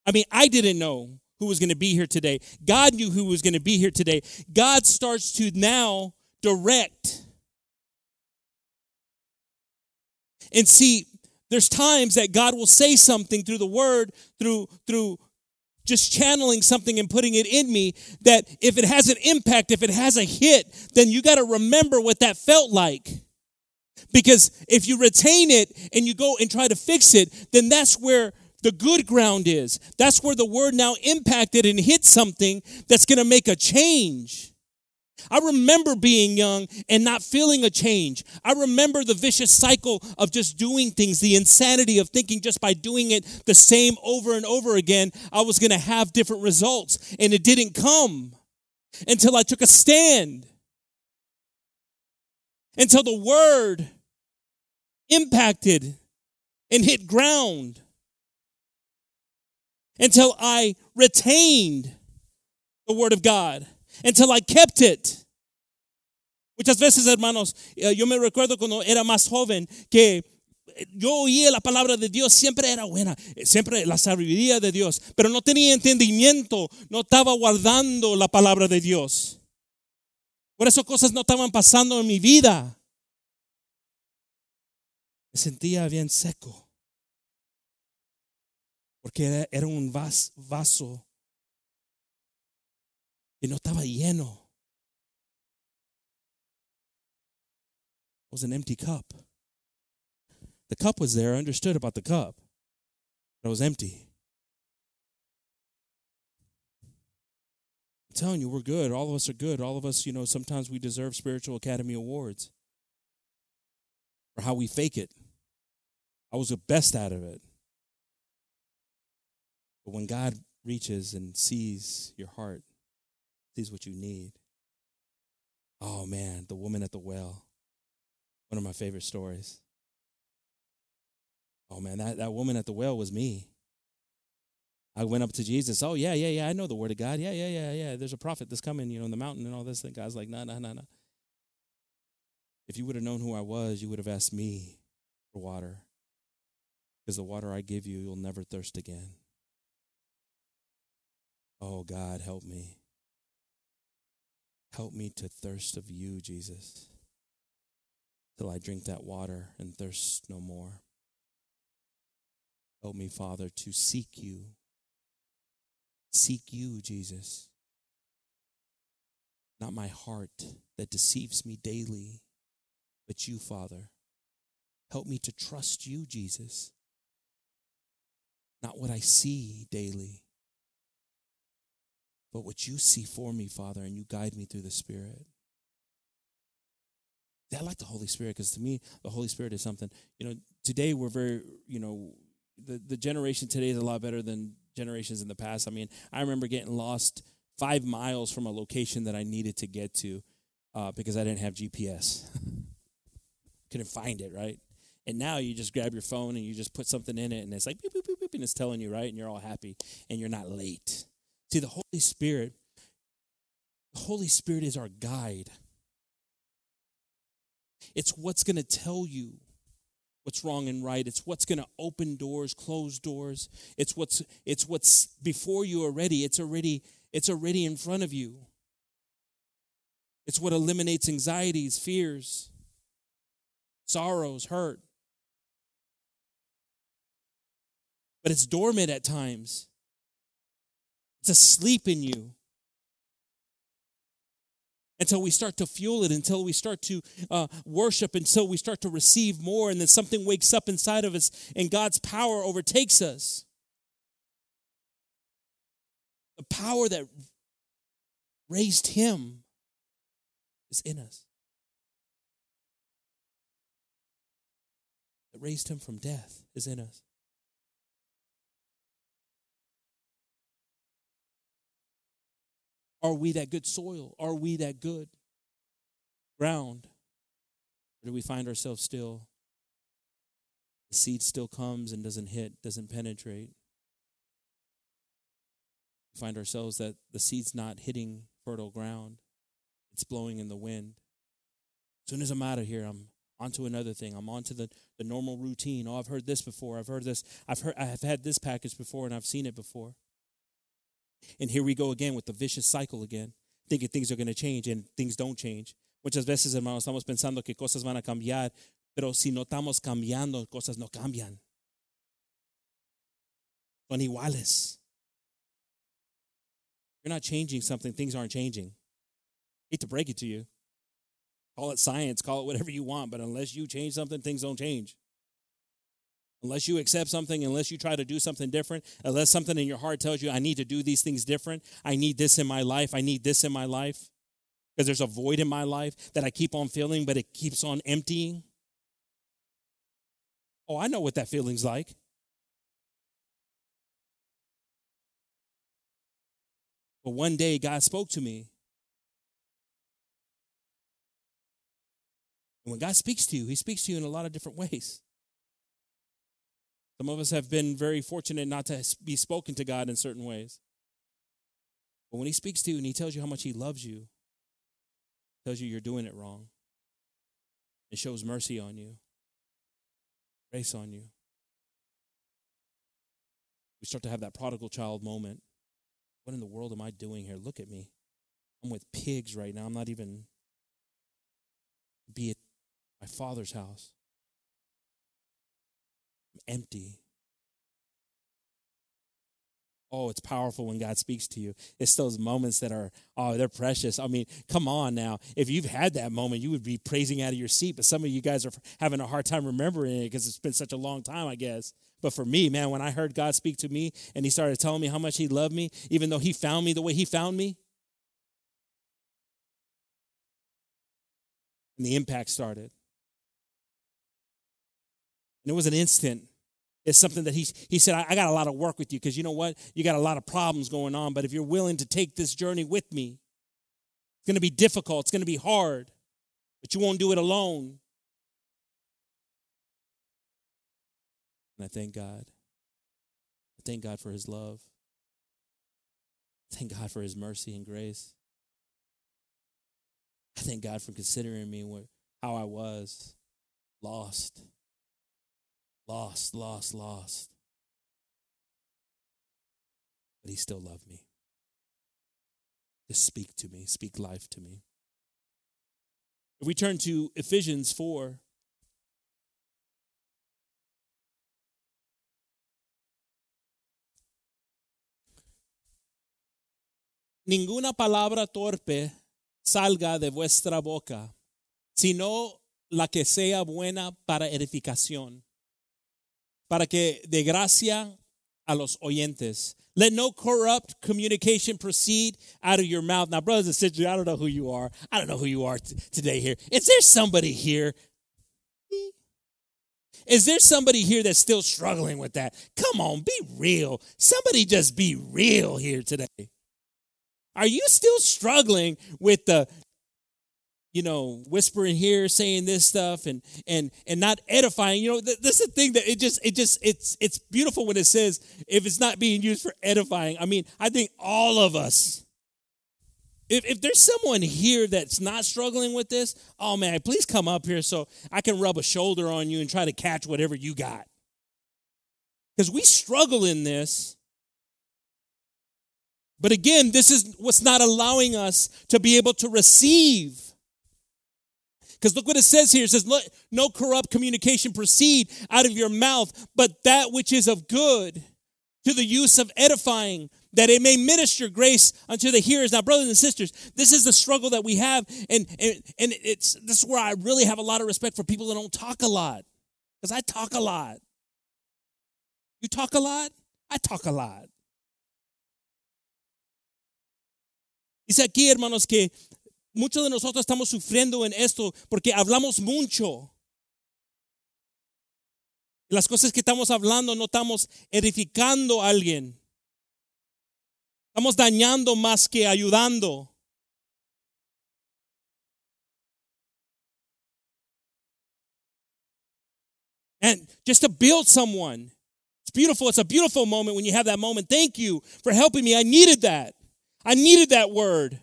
I mean, I didn't know who was going to be here today. God knew who was going to be here today. God starts to now direct. And see, there's times that God will say something through the word, through just channeling something and putting it in me, that if it has an impact, if it has a hit, then you got to remember what that felt like. Because if you retain it and you go and try to fix it, then that's where the good ground is. That's where the word now impacted and hit something that's going to make a change. I remember being young and not feeling a change. I remember the vicious cycle of just doing things, the insanity of thinking just by doing it the same over and over again, I was going to have different results. And it didn't come until I took a stand, until the word impacted and hit ground, until I retained the word of God. Until I kept it. Muchas veces, hermanos, yo me recuerdo cuando era más joven que yo oía la palabra de Dios, siempre era buena, siempre la sabiduría de Dios, pero no tenía entendimiento, no estaba guardando la palabra de Dios. Por eso cosas no estaban pasando en mi vida. Me sentía bien seco, porque era un vaso que no estaba lleno. It was an empty cup. The cup was there. I understood about the cup. But it was empty. I'm telling you, we're good. All of us are good. All of us, sometimes we deserve spiritual academy awards for how we fake it. I was the best out of it. But when God reaches and sees your heart, is what you need. Oh man, the woman at the well. One of my favorite stories. Oh man, that woman at the well was me. I went up to Jesus. Oh yeah, I know the word of God. Yeah. There's a prophet that's coming, in the mountain and all this thing. God's like, no. If you would have known who I was, you would have asked me for water. Because the water I give you, you'll never thirst again. Oh God, help me. Help me to thirst of you, Jesus, till I drink that water and thirst no more. Help me, Father, to seek you. Seek you, Jesus. Not my heart that deceives me daily, but you, Father. Help me to trust you, Jesus. Not what I see daily, but what you see for me, Father, and you guide me through the Spirit. I like the Holy Spirit, because to me, the Holy Spirit is something, today we're very, the generation today is a lot better than generations in the past. I mean, I remember getting lost 5 miles from a location that I needed to get to because I didn't have GPS. Couldn't find it, right? And now you just grab your phone and you just put something in it, and it's like beep, beep, beep, beep, and it's telling you, right? And you're all happy and you're not late. See, the Holy Spirit is our guide. It's what's going to tell you what's wrong and right. It's what's going to open doors, close doors. It's what's before you already. It's already in front of you. It's what eliminates anxieties, fears, sorrows, hurt. But it's dormant at times. It's asleep in you. Until we start to fuel it, until we start to worship, until we start to receive more, and then something wakes up inside of us and God's power overtakes us. The power that raised him is in us. That raised him from death is in us. Are we that good soil? Are we that good ground? Or do we find ourselves still? The seed still comes and doesn't hit, doesn't penetrate. We find ourselves that the seed's not hitting fertile ground. It's blowing in the wind. As soon as I'm out of here, I'm onto another thing. I'm onto the normal routine. Oh, I've heard this before. I've heard this. I have had this package before, and I've seen it before. And here we go again with the vicious cycle again, thinking things are going to change, and things don't change. Muchas veces, hermanos, estamos pensando que cosas van a cambiar, pero si no estamos cambiando, cosas no cambian. Son iguales. You're not changing something, things aren't changing. I hate to break it to you. Call it science, call it whatever you want, but unless you change something, things don't change. Unless you accept something, unless you try to do something different, unless something in your heart tells you, I need to do these things different. I need this in my life. I need this in my life. Because there's a void in my life that I keep on feeling, but it keeps on emptying. Oh, I know what that feeling's like. But one day God spoke to me. And when God speaks to you, he speaks to you in a lot of different ways. Some of us have been very fortunate not to be spoken to God in certain ways. But when he speaks to you and he tells you how much he loves you, tells you you're doing it wrong, it shows mercy on you, grace on you. We start to have that prodigal child moment. What in the world am I doing here? Look at me. I'm with pigs right now. I'm not even be at my father's house. Empty. Oh, it's powerful when God speaks to you. It's those moments that are, oh, they're precious. I mean, come on now. If you've had that moment, you would be praising out of your seat, but some of you guys are having a hard time remembering it because it's been such a long time, I guess. But for me, man, when I heard God speak to me and he started telling me how much he loved me, even though he found me the way he found me, and the impact started. And it was an instant. It's something that he said, I got a lot of work with you, because you know what? You got a lot of problems going on, but if you're willing to take this journey with me, it's going to be difficult. It's going to be hard, but you won't do it alone. And I thank God. I thank God for his love. I thank God for his mercy and grace. I thank God for considering me how I was lost. Lost. But he still loved me. Just speak to me. Speak life to me. If we turn to Ephesians 4. Ninguna palabra torpe salga de vuestra boca, sino la que sea buena para edificación. Para que de gracia a los oyentes. Let no corrupt communication proceed out of your mouth. Now, brothers and sisters, I don't know who you are. I don't know who you are today here. Is there somebody here? Is there somebody here that's still struggling with that? Come on, be real. Somebody just be real here today. Are you still struggling with the, you know, whispering here, saying this stuff and not edifying? You know, that's the thing that it's beautiful when it says if it's not being used for edifying. I mean, I think all of us. If there's someone here that's not struggling with this, oh, man, please come up here so I can rub a shoulder on you and try to catch whatever you got. Because we struggle in this. But again, this is what's not allowing us to be able to receive. Because look what it says here. It says, let no corrupt communication proceed out of your mouth, but that which is of good to the use of edifying, that it may minister grace unto the hearers. Now, brothers and sisters, this is the struggle that we have, and this is where I really have a lot of respect for people that don't talk a lot, because I talk a lot. You talk a lot? I talk a lot. Dice aquí, hermanos, que muchos de nosotros estamos sufriendo en esto porque hablamos mucho. Las cosas que estamos hablando no estamos edificando a alguien. Estamos dañando más que ayudando. And just to build someone. It's beautiful. It's a beautiful moment when you have that moment. Thank you for helping me. I needed that. I needed that word.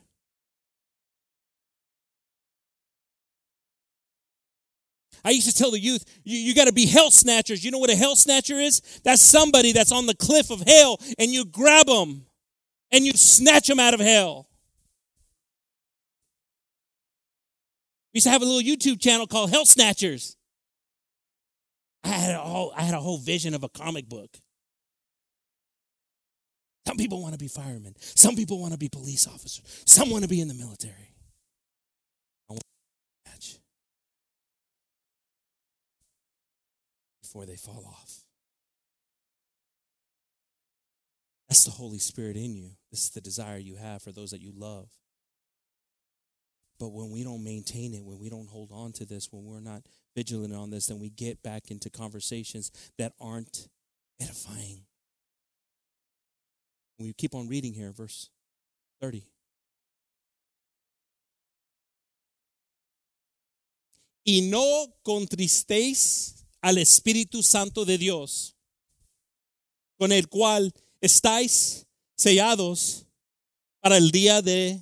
I used to tell the youth, you got to be hell snatchers. You know what a hell snatcher is? That's somebody that's on the cliff of hell, and you grab them. And you snatch them out of hell. We used to have a little YouTube channel called Hell Snatchers. I had a whole vision of a comic book. Some people want to be firemen. Some people want to be police officers. Some want to be in the military. I want to snatch before they fall off. That's the Holy Spirit in you. This is the desire you have for those that you love. But when we don't maintain it, when we don't hold on to this, when we're not vigilant on this, then we get back into conversations that aren't edifying. We keep on reading here, verse 30. Y no contristéis al Espíritu Santo de Dios, con el cual estáis sellados para el día de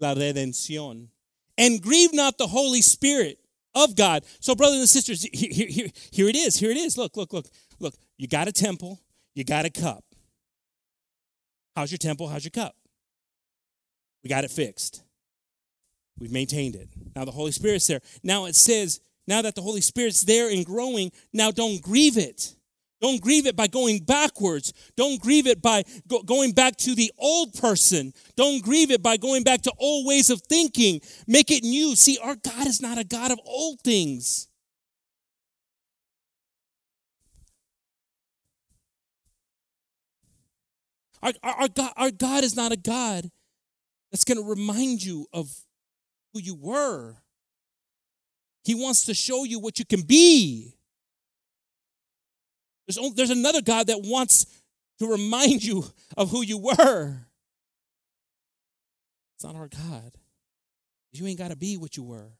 la redención. And grieve not the Holy Spirit of God. So, brothers and sisters, here it is. Here it is. Look. You got a temple. You got a cup. How's your temple? How's your cup? We got it fixed. We've maintained it. Now the Holy Spirit's there. Now it says, now that the Holy Spirit's there and growing, now don't grieve it. Don't grieve it by going backwards. Don't grieve it by going back to the old person. Don't grieve it by going back to old ways of thinking. Make it new. See, our God is not a God of old things. Our God is not a God that's going to remind you of who you were. He wants to show you what you can be. There's another God that wants to remind you of who you were. It's not our God. You ain't got to be what you were.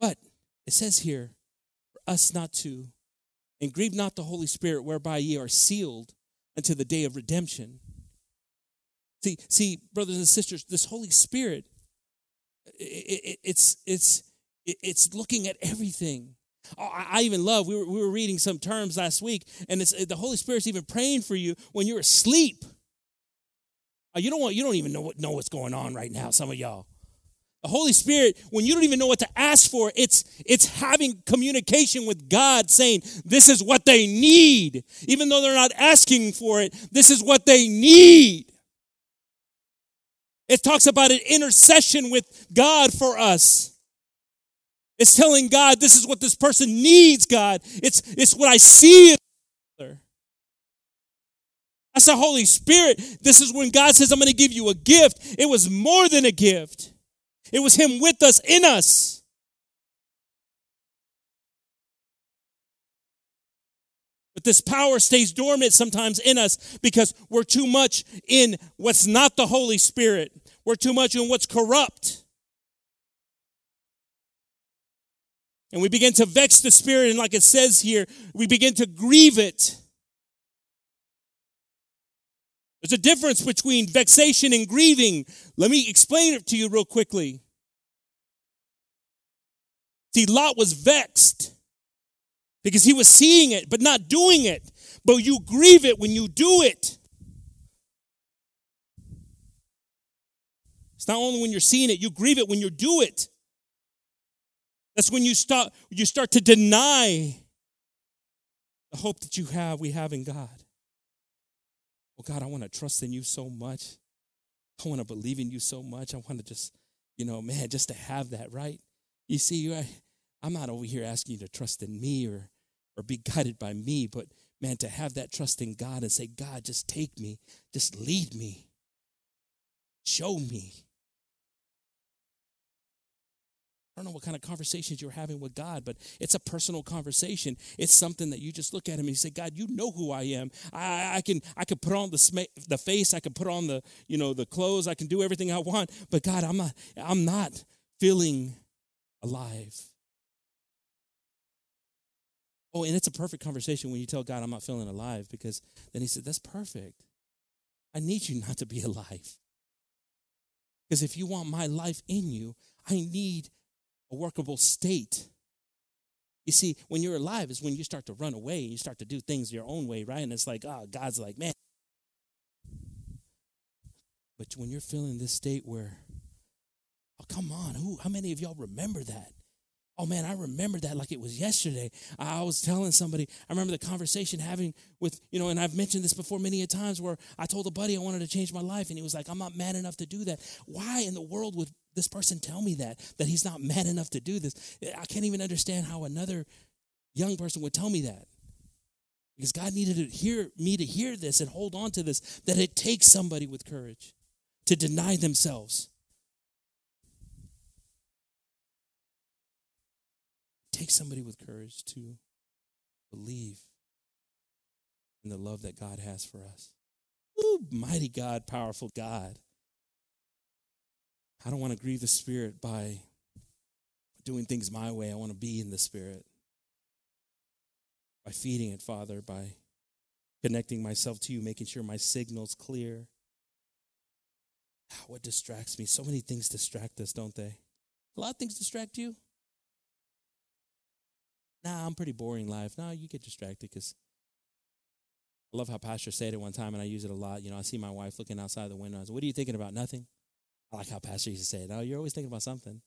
But it says here, for us not to, and grieve not the Holy Spirit, whereby ye are sealed unto the day of redemption. See, brothers and sisters, this Holy Spirit, it's looking at everything. Oh, I even love, we were reading some terms last week, and it's the Holy Spirit's even praying for you when you're asleep. You don't even know what's going on right now, some of y'all. The Holy Spirit, when you don't even know what to ask for, it's having communication with God saying, this is what they need. Even though they're not asking for it, this is what they need. It talks about an intercession with God for us. It's telling God, this is what this person needs, God. It's what I see in the other. That's the Holy Spirit. This is when God says, I'm going to give you a gift. It was more than a gift. It was him with us, in us. But this power stays dormant sometimes in us because we're too much in what's not the Holy Spirit. We're too much in what's corrupt. And we begin to vex the Spirit, and like it says here, we begin to grieve it. There's a difference between vexation and grieving. Let me explain it to you real quickly. See, Lot was vexed because he was seeing it but not doing it. But you grieve it when you do it. It's not only when you're seeing it, you grieve it when you do it. That's when you start to deny the hope that we have in God. Oh, God, I want to trust in you so much. I want to believe in you so much. I want to just, just to have that, right? You see, I'm not over here asking you to trust in me or be guided by me, but, man, to have that trust in God and say, God, just take me. Just lead me. Show me. I don't know what kind of conversations you're having with God, but it's a personal conversation. It's something that you just look at him and you say, God, you know who I am. I can put on the face. I can put on the clothes. I can do everything I want. But God, I'm not feeling alive. Oh, and it's a perfect conversation when you tell God I'm not feeling alive, because then he said, that's perfect. I need you not to be alive. Because if you want my life in you, I need a workable state. You see, when you're alive is when you start to run away. You start to do things your own way, right? And it's like, oh, God's like, man. But when you're feeling this state where, oh, come on, how many of y'all remember that? Oh, man, I remember that like it was yesterday. I was telling somebody, I remember the conversation having with, and I've mentioned this before many a times, where I told a buddy I wanted to change my life, and he was like, I'm not mad enough to do that. Why in the world would this person tell me that he's not mad enough to do this? I can't even understand how another young person would tell me that. Because God needed to hear me to hear this and hold on to this, that it takes somebody with courage to deny themselves. Take somebody with courage to believe in the love that God has for us. Ooh, mighty God, powerful God. I don't want to grieve the Spirit by doing things my way. I want to be in the Spirit by feeding it, Father, by connecting myself to you, making sure my signal's clear. What distracts me? So many things distract us, don't they? A lot of things distract you. Nah, I'm pretty boring life. Nah, you get distracted, because I love how Pastor said it one time, and I use it a lot. I see my wife looking outside the window. I said, what are you thinking about? Nothing. I like how Pastor used to say it. No, you're always thinking about something.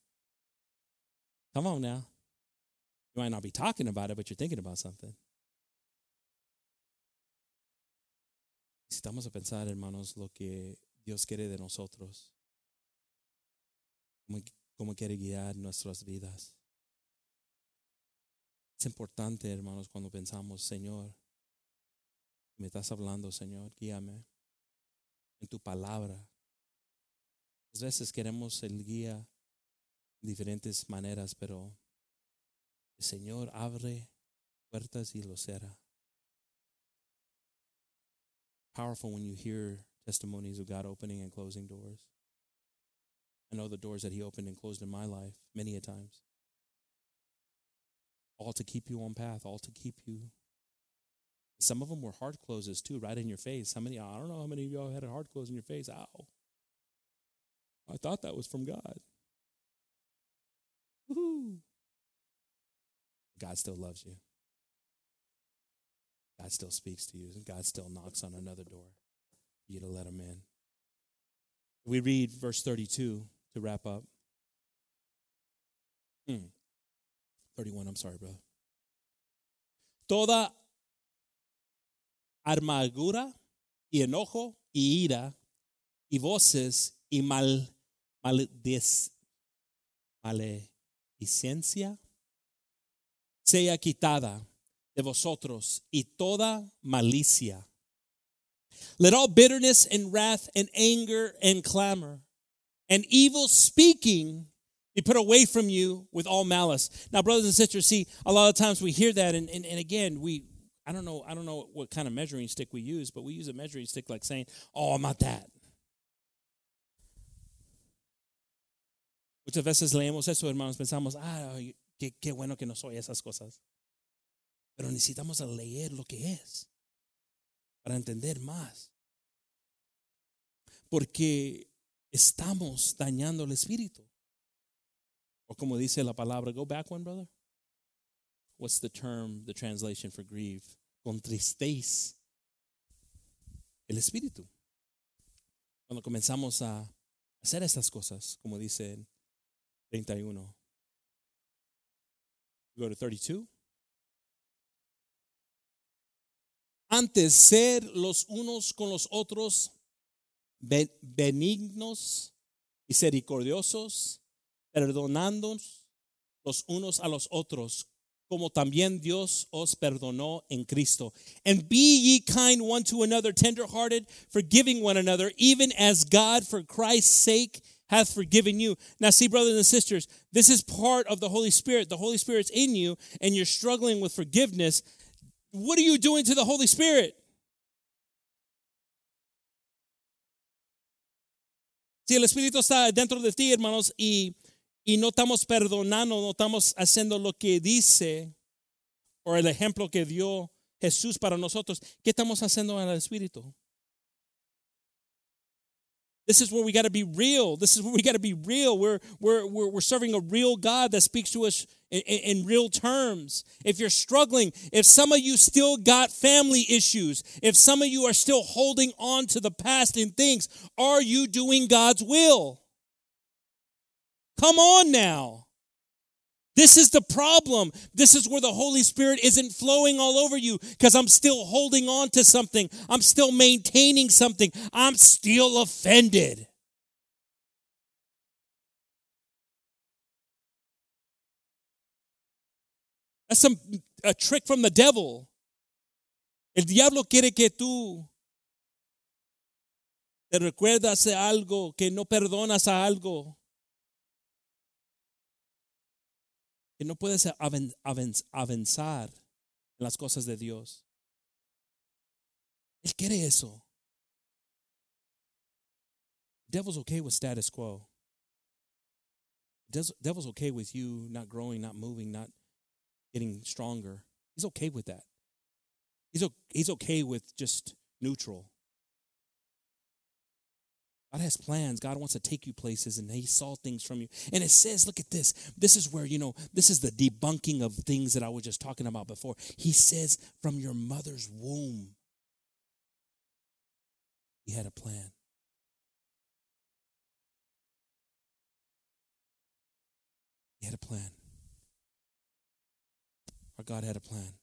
Come on now. You might not be talking about it, but you're thinking about something. Necesitamos pensar, hermanos, lo que Dios quiere de nosotros. Cómo quiere guiar nuestras vidas. Es importante, hermanos, cuando pensamos, Señor, me estás hablando, Señor, guíame en tu palabra. A veces queremos el guía de diferentes maneras, pero el Señor abre puertas y los cierra. Powerful when you hear testimonies of God opening and closing doors. I know the doors that he opened and closed in my life many a times. All to keep you on path, all to keep you. Some of them were hard closes too, right in your face. I don't know how many of y'all had a hard close in your face. Ow. I thought that was from God. Woo-hoo. God still loves you. God still speaks to you. God still knocks on another door for you to let him in. We read verse 32 to wrap up. 31, I'm sorry, brother. Toda amargura y enojo y ira y voces y maledicencia sea quitada de vosotros, y toda malicia. Let all bitterness and wrath and anger and clamor and evil speaking be put away from you with all malice. Now, brothers and sisters, see, a lot of times we hear that, and again, I don't know what kind of measuring stick we use, but we use a measuring stick like saying, oh, I'm not that. Muchas veces leemos eso, hermanos, pensamos, qué bueno que no soy esas cosas. Pero necesitamos leer lo que es para entender más. Porque estamos dañando el espíritu. O como dice la palabra, go back one, brother. What's the term, the translation for grieve? Contristéis el espíritu. Cuando comenzamos a hacer estas cosas, como dice el 31. Go to 32. Antes, ser los unos con los otros benignos, misericordiosos, perdonándonos los unos a los otros, como también Dios os perdonó en Cristo. And be ye kind one to another, tender-hearted, forgiving one another, even as God for Christ's sake hath forgiven you. Now see, brothers and sisters, this is part of the Holy Spirit. The Holy Spirit's in you, and you're struggling with forgiveness. What are you doing to the Holy Spirit? Si el Espíritu está dentro de ti, hermanos, y no estamos perdonando, no estamos haciendo lo que dice o el ejemplo que dio Jesús para nosotros, ¿qué estamos haciendo en el Espíritu? This is where we got to be real. This is where we got to be real. We're serving a real God that speaks to us in real terms. If you're struggling, if some of you still got family issues, if some of you are still holding on to the past and things, are you doing God's will? Come on now. This is the problem. This is where the Holy Spirit isn't flowing all over you, because I'm still holding on to something. I'm still maintaining something. I'm still offended. That's a trick from the devil. El diablo quiere que tú te recuerdas de algo, que no perdonas a algo. Que no puedes avanzar en las cosas de Dios. Él quiere eso. The devil's okay with status quo. The devil's okay with you not growing, not moving, not getting stronger. He's okay with that. He's okay with just neutral. God has plans. God wants to take you places, and he saw things from you. And it says, look at this. This is where, this is the debunking of things that I was just talking about before. He says, from your mother's womb, he had a plan. He had a plan. Our God had a plan.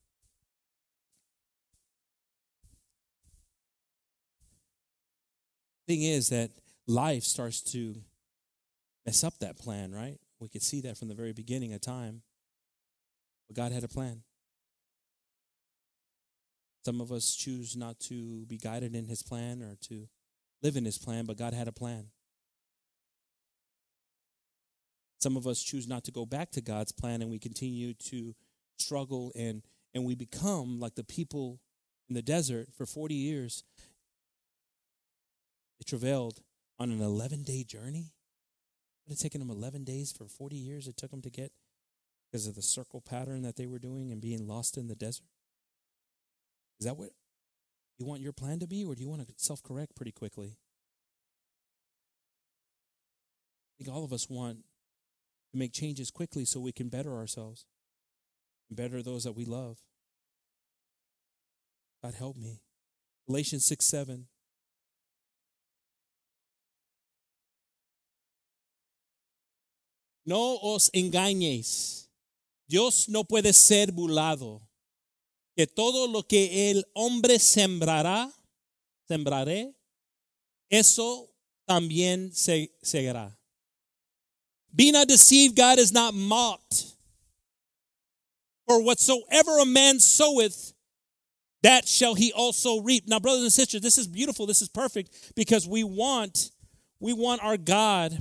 Thing is that life starts to mess up that plan, right? We could see that from the very beginning of time. But God had a plan. Some of us choose not to be guided in his plan or to live in his plan, but God had a plan. Some of us choose not to go back to God's plan, and we continue to struggle, and we become like the people in the desert for 40 years. It travailed on an 11-day journey. It had taken them 11 days for 40 years it took them to get, because of the circle pattern that they were doing and being lost in the desert. Is that what you want your plan to be, or do you want to self-correct pretty quickly? I think all of us want to make changes quickly so we can better ourselves and better those that we love. God help me. Galatians 6:7. No os engañéis. Dios no puede ser burlado. Que todo lo que el hombre sembraré, eso también segará. Be not deceived, God is not mocked. For whatsoever a man soweth, that shall he also reap. Now, brothers and sisters, this is beautiful. This is perfect because we want our God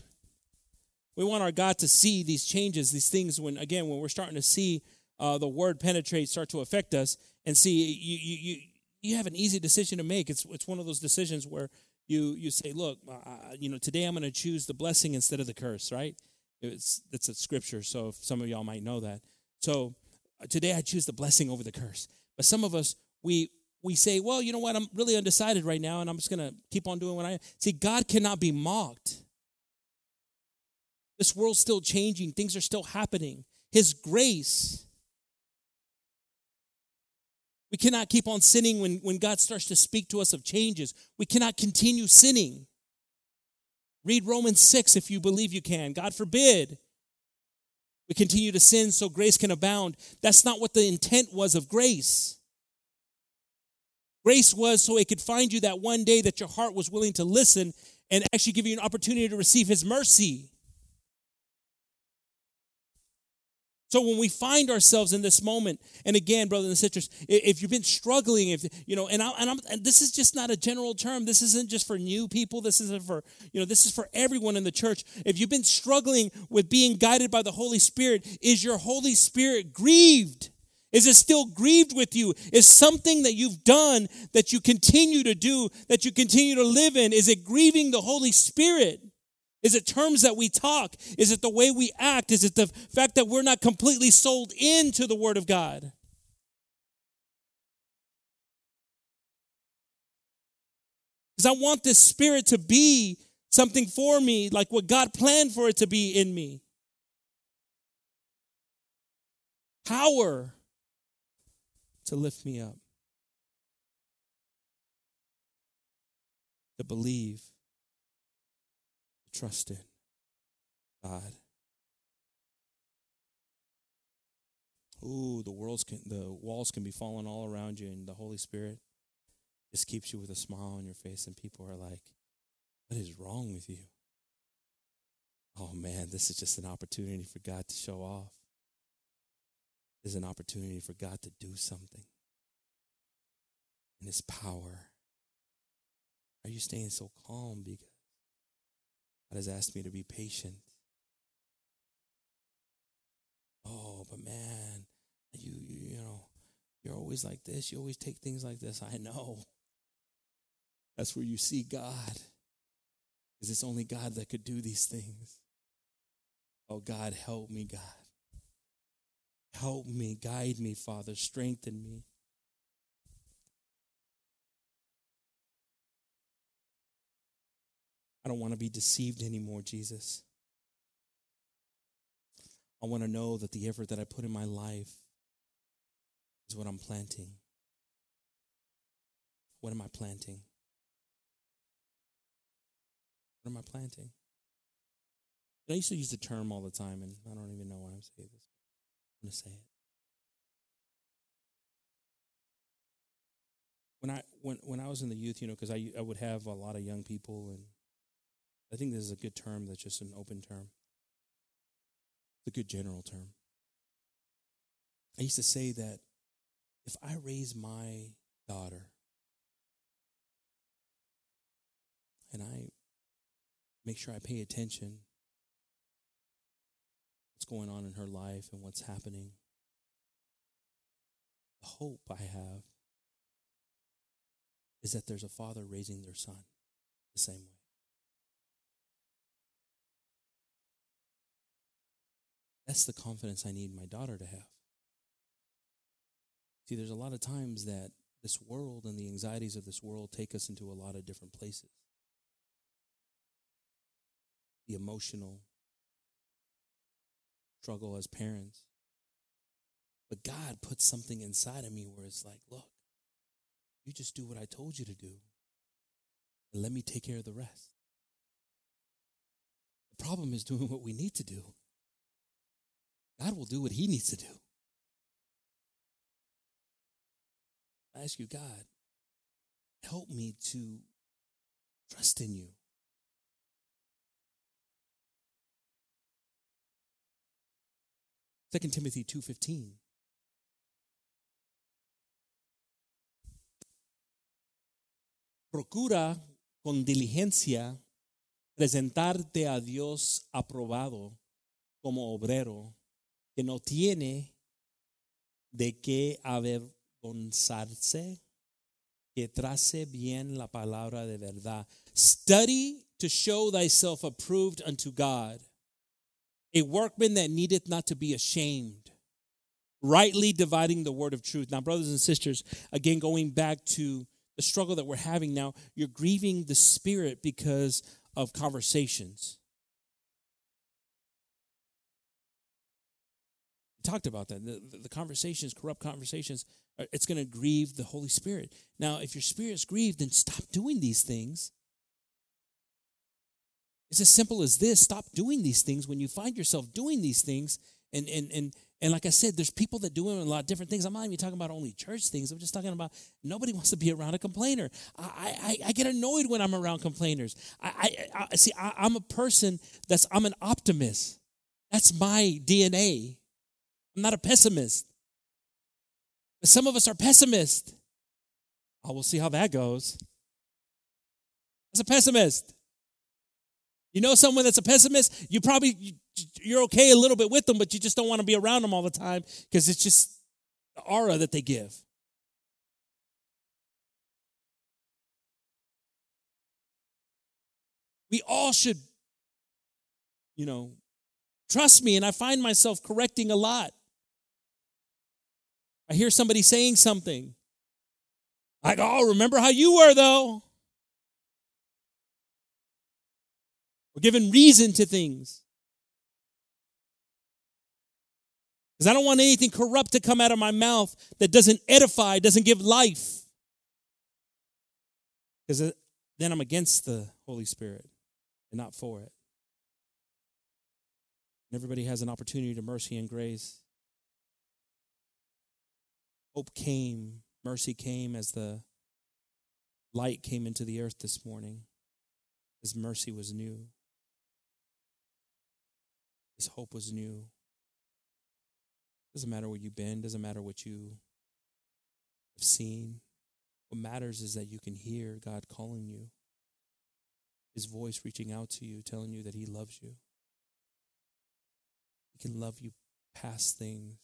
to see these changes, these things when we're starting to see the word penetrate, start to affect us, and see you have an easy decision to make. It's one of those decisions where you say, look, today I'm going to choose the blessing instead of the curse, right? It's a scripture, so some of y'all might know that. So today I choose the blessing over the curse. But some of us, we say, well, you know what? I'm really undecided right now, and I'm just going to keep on doing what I am. See, God cannot be mocked. This world's still changing. Things are still happening. His grace. We cannot keep on sinning when God starts to speak to us of changes. We cannot continue sinning. Read Romans 6 if you believe you can. God forbid we continue to sin so grace can abound. That's not what the intent was of grace. Grace was so it could find you that one day that your heart was willing to listen and actually give you an opportunity to receive his mercy. So when we find ourselves in this moment, and again, brothers and sisters, if you've been struggling, and this is just not a general term. This isn't just for new people. This isn't for, this is for everyone in the church. If you've been struggling with being guided by the Holy Spirit, is your Holy Spirit grieved? Is it still grieved with you? Is something that you've done that you continue to do, that you continue to live in, is it grieving the Holy Spirit? Is it terms that we talk? Is it the way we act? Is it the fact that we're not completely sold into the Word of God? Because I want this Spirit to be something for me, like what God planned for it to be in me. Power to lift me up. To believe. Trust in God. Ooh, the walls can be falling all around you, and the Holy Spirit just keeps you with a smile on your face, and people are like, what is wrong with you? Oh, man, this is just an opportunity for God to show off. This is an opportunity for God to do something in his power. Are you staying so calm because God has asked me to be patient? Oh, but man, you're always like this. You always take things like this. I know. That's where you see God. Because it's only God that could do these things. Oh, God, help me, God. Help me, guide me, Father, strengthen me. I don't want to be deceived anymore, Jesus. I want to know that the effort that I put in my life is what I'm planting. What am I planting? What am I planting? I used to use the term all the time, and I don't even know why I'm saying this. I'm going to say it. When I was in the youth, because I would have a lot of young people, and I think this is a good term that's just an open term. It's a good general term. I used to say that if I raise my daughter and I make sure I pay attention to what's going on in her life and what's happening, the hope I have is that there's a father raising their son the same way. That's the confidence I need my daughter to have. See, there's a lot of times that this world and the anxieties of this world take us into a lot of different places. The emotional struggle as parents. But God puts something inside of me where it's like, look, you just do what I told you to do, and let me take care of the rest. The problem is doing what we need to do. God will do what he needs to do. I ask you, God, help me to trust in you. Second Timothy 2:15. Procura con diligencia presentarte a Dios aprobado como obrero que no tiene de qué avergonzarse, que trace bien la palabra de verdad. Study to show thyself approved unto God, a workman that needeth not to be ashamed, rightly dividing the word of truth. Now, brothers and sisters, again, going back to the struggle that we're having now, you're grieving the Spirit because of conversations. We talked about that. The conversations, corrupt conversations, it's going to grieve the Holy Spirit. Now, if your spirit's grieved, then stop doing these things. It's as simple as this. Stop doing these things. When you find yourself doing these things, and like I said, there's people that do a lot of different things. I'm not even talking about only church things. I'm just talking about nobody wants to be around a complainer. I get annoyed when I'm around complainers. I'm a person I'm an optimist. That's my DNA. I'm not a pessimist. But some of us are pessimists. Oh, we'll see how that goes. That's a pessimist. You know someone that's a pessimist, you're okay a little bit with them, but you just don't want to be around them all the time because it's just the aura that they give. We all should, trust me, and I find myself correcting a lot. I hear somebody saying something. I go, oh, remember how you were, though. We're giving reason to things. Because I don't want anything corrupt to come out of my mouth that doesn't edify, doesn't give life. Because then I'm against the Holy Spirit and not for it. And everybody has an opportunity to mercy and grace. Hope came, mercy came as the light came into the earth this morning. His mercy was new. His hope was new. Doesn't matter where you've been. Doesn't matter what you have seen. What matters is that you can hear God calling you. His voice reaching out to you, telling you that he loves you. He can love you past things.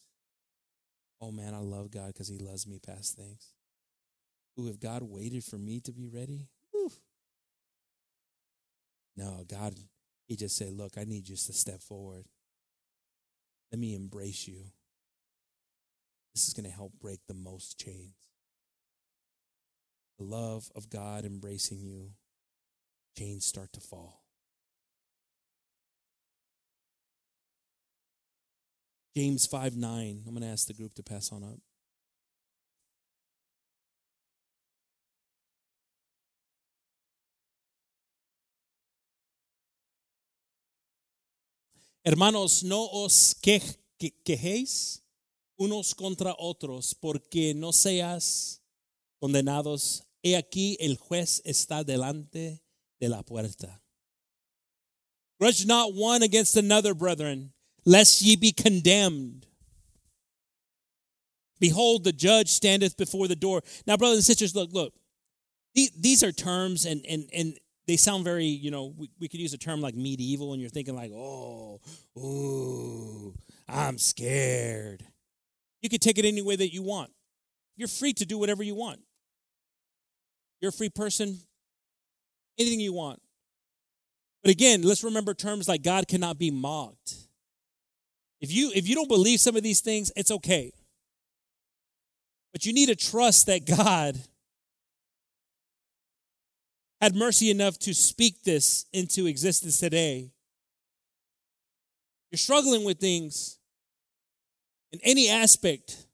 Oh man, I love God because he loves me past things. Ooh, if God waited for me to be ready, whew. No, God, he just said, look, I need you to step forward. Let me embrace you. This is going to help break the most chains. The love of God embracing you, chains start to fall. James 5:9. I'm going to ask the group to pass on up. Hermanos, no os quejéis unos contra otros, porque no seáis condenados. He aquí el juez está delante de la puerta. Grudge not one against another, brethren, lest ye be condemned. Behold, the judge standeth before the door. Now, brothers and sisters, look. These are terms and they sound very, we could use a term like medieval, and you're thinking like, I'm scared. You could take it any way that you want. You're free to do whatever you want. You're a free person, anything you want. But again, let's remember terms like God cannot be mocked. If you don't believe some of these things, it's okay. But you need to trust that God had mercy enough to speak this into existence today. You're struggling with things in any aspect,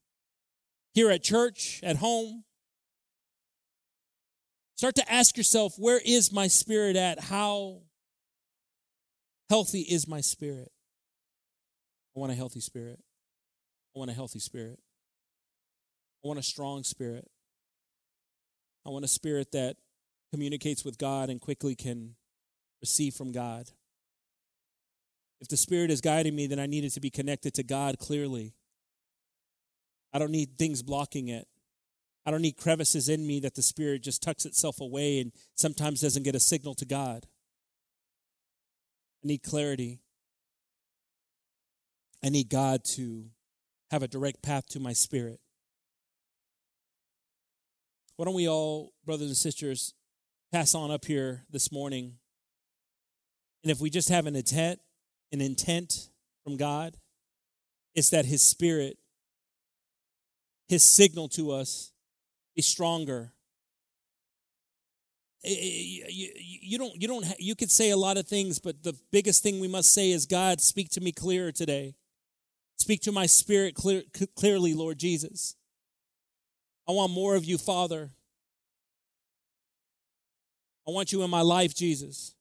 here at church, at home. Start to ask yourself, where is my spirit at? How healthy is my spirit? I want a healthy spirit. I want a healthy spirit. I want a strong spirit. I want a spirit that communicates with God and quickly can receive from God. If the Spirit is guiding me, then I need it to be connected to God clearly. I don't need things blocking it. I don't need crevices in me that the Spirit just tucks itself away and sometimes doesn't get a signal to God. I need clarity. I need God to have a direct path to my spirit. Why don't we all, brothers and sisters, pass on up here this morning? And if we just have an intent from God, it's that his Spirit, his signal to us, be stronger. You could say a lot of things, but the biggest thing we must say is, God, speak to me clearer today. Speak to my spirit clearly, Lord Jesus. I want more of you, Father. I want you in my life, Jesus,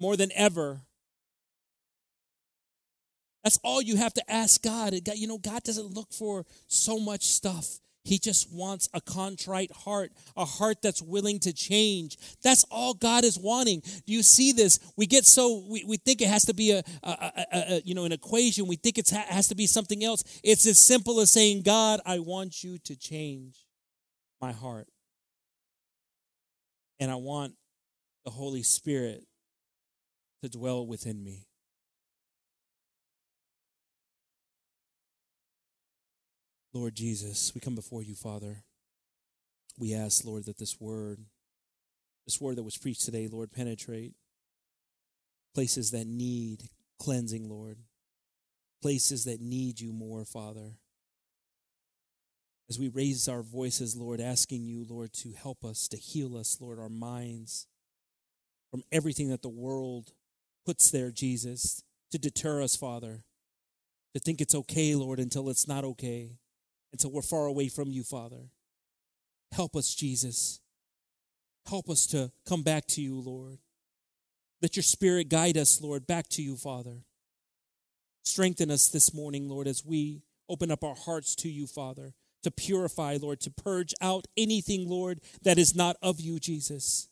more than ever. That's all you have to ask God. You know, God doesn't look for so much stuff. He just wants a contrite heart, a heart that's willing to change. That's all God is wanting. Do you see this? We get so, we think it has to be an equation. We think it has to be something else. It's as simple as saying, God, I want you to change my heart. And I want the Holy Spirit to dwell within me. Lord Jesus, we come before you, Father. We ask, Lord, that this word that was preached today, Lord, penetrate places that need cleansing, Lord, places that need you more, Father. As we raise our voices, Lord, asking you, Lord, to help us, to heal us, Lord, our minds from everything that the world puts there, Jesus, to deter us, Father, to think it's okay, Lord, until it's not okay. Until we're far away from you, Father. Help us, Jesus. Help us to come back to you, Lord. Let your Spirit guide us, Lord, back to you, Father. Strengthen us this morning, Lord, as we open up our hearts to you, Father, to purify, Lord, to purge out anything, Lord, that is not of you, Jesus,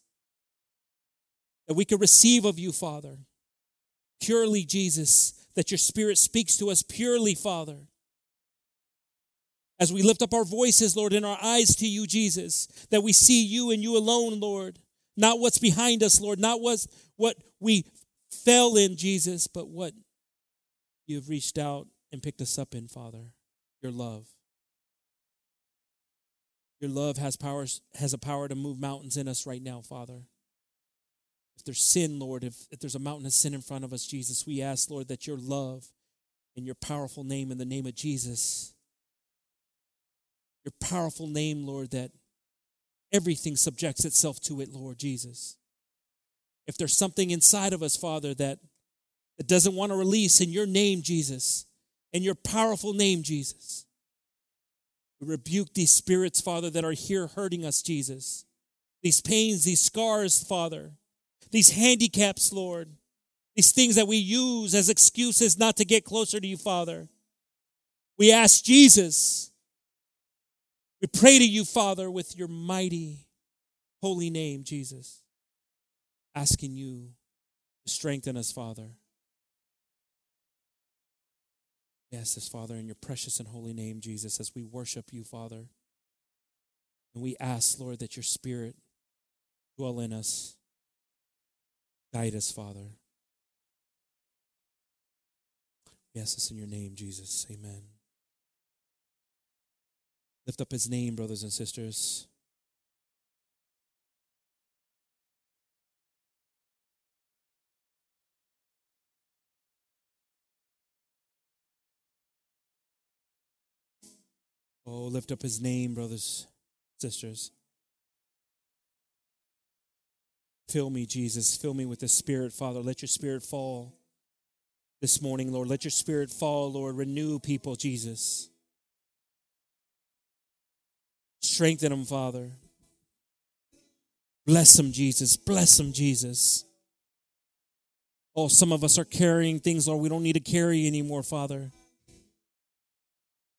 that we can receive of you, Father, purely, Jesus, that your Spirit speaks to us purely, Father. As we lift up our voices, Lord, and our eyes to you, Jesus, that we see you and you alone, Lord. Not what's behind us, Lord. Not what we fell in, Jesus, but what you've reached out and picked us up in, Father. Your love. Your love has a power to move mountains in us right now, Father. If there's sin, Lord, if there's a mountain of sin in front of us, Jesus, we ask, Lord, that your love and your powerful name in the name of Jesus, your powerful name, Lord, that everything subjects itself to it, Lord Jesus. If there's something inside of us, Father, that doesn't want to release in your name, Jesus, in your powerful name, Jesus, we rebuke these spirits, Father, that are here hurting us, Jesus. These pains, these scars, Father, these handicaps, Lord, these things that we use as excuses not to get closer to you, Father. We ask Jesus, we pray to you, Father, with your mighty, holy name, Jesus, asking you to strengthen us, Father. Yes, this, Father, in your precious and holy name, Jesus, as we worship you, Father. And we ask, Lord, that your Spirit dwell in us. Guide us, Father. We ask this in your name, Jesus. Amen. Lift up his name, brothers and sisters. Oh, lift up his name, brothers, sisters. Fill me, Jesus. Fill me with the Spirit, Father. Let your Spirit fall this morning, Lord. Let your Spirit fall, Lord. Renew people, Jesus. Strengthen them, Father. Bless them, Jesus. Bless them, Jesus. Oh, some of us are carrying things, Lord, we don't need to carry anymore, Father.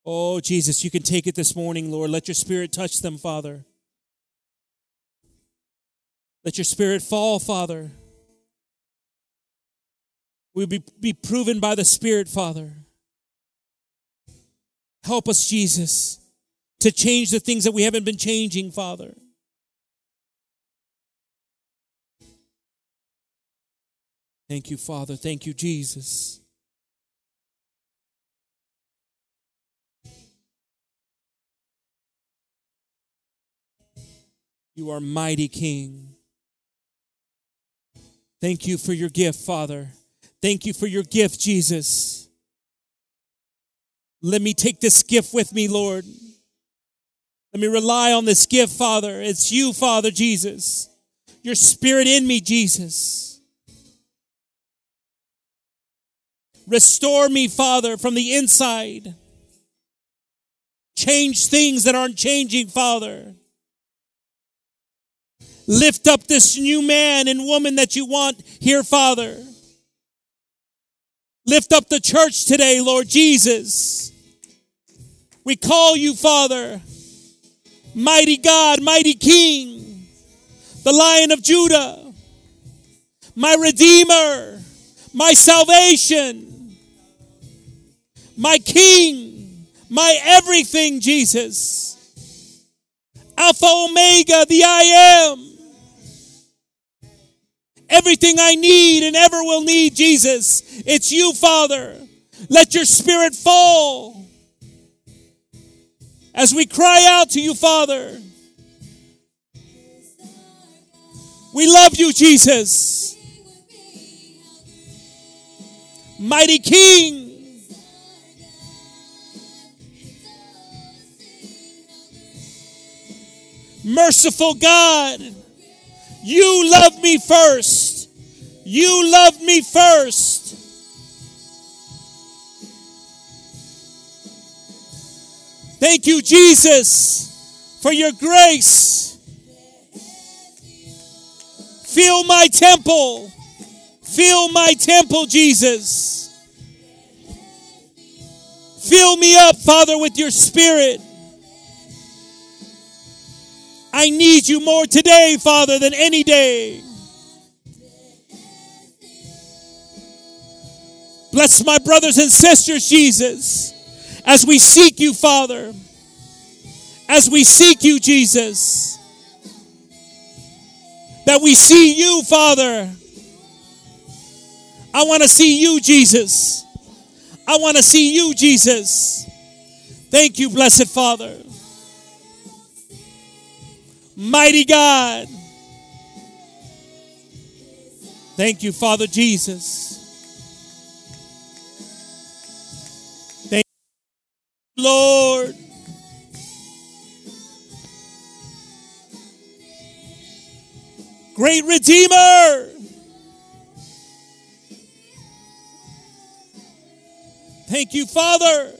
Oh, Jesus, you can take it this morning, Lord. Let your Spirit touch them, Father. Let your Spirit fall, Father. We'll be proven by the Spirit, Father. Help us, Jesus, to change the things that we haven't been changing, Father. Thank you, Father. Thank you, Jesus. You are mighty King. Thank you for your gift, Father. Thank you for your gift, Jesus. Let me take this gift with me, Lord. Let me rely on this gift, Father. It's you, Father Jesus. Your Spirit in me, Jesus. Restore me, Father, from the inside. Change things that aren't changing, Father. Lift up this new man and woman that you want here, Father. Lift up the church today, Lord Jesus. We call you, Father, mighty God, mighty King, the Lion of Judah, my Redeemer, my salvation, my King, my everything, Jesus. Alpha, Omega, the I am. Everything I need and ever will need, Jesus, it's you, Father. Let your Spirit fall as we cry out to you, Father. We love you, Jesus. Mighty King. Merciful God. You love me first. You love me first. Thank you, Jesus, for your grace. Fill my temple. Fill my temple, Jesus. Fill me up, Father, with your Spirit. I need you more today, Father, than any day. Bless my brothers and sisters, Jesus, as we seek you, Father. As we seek you, Jesus. That we see you, Father. I want to see you, Jesus. I want to see you, Jesus. Thank you, blessed Father. Mighty God. Thank you, Father Jesus. Thank you, Lord. Great Redeemer. Thank you, Father.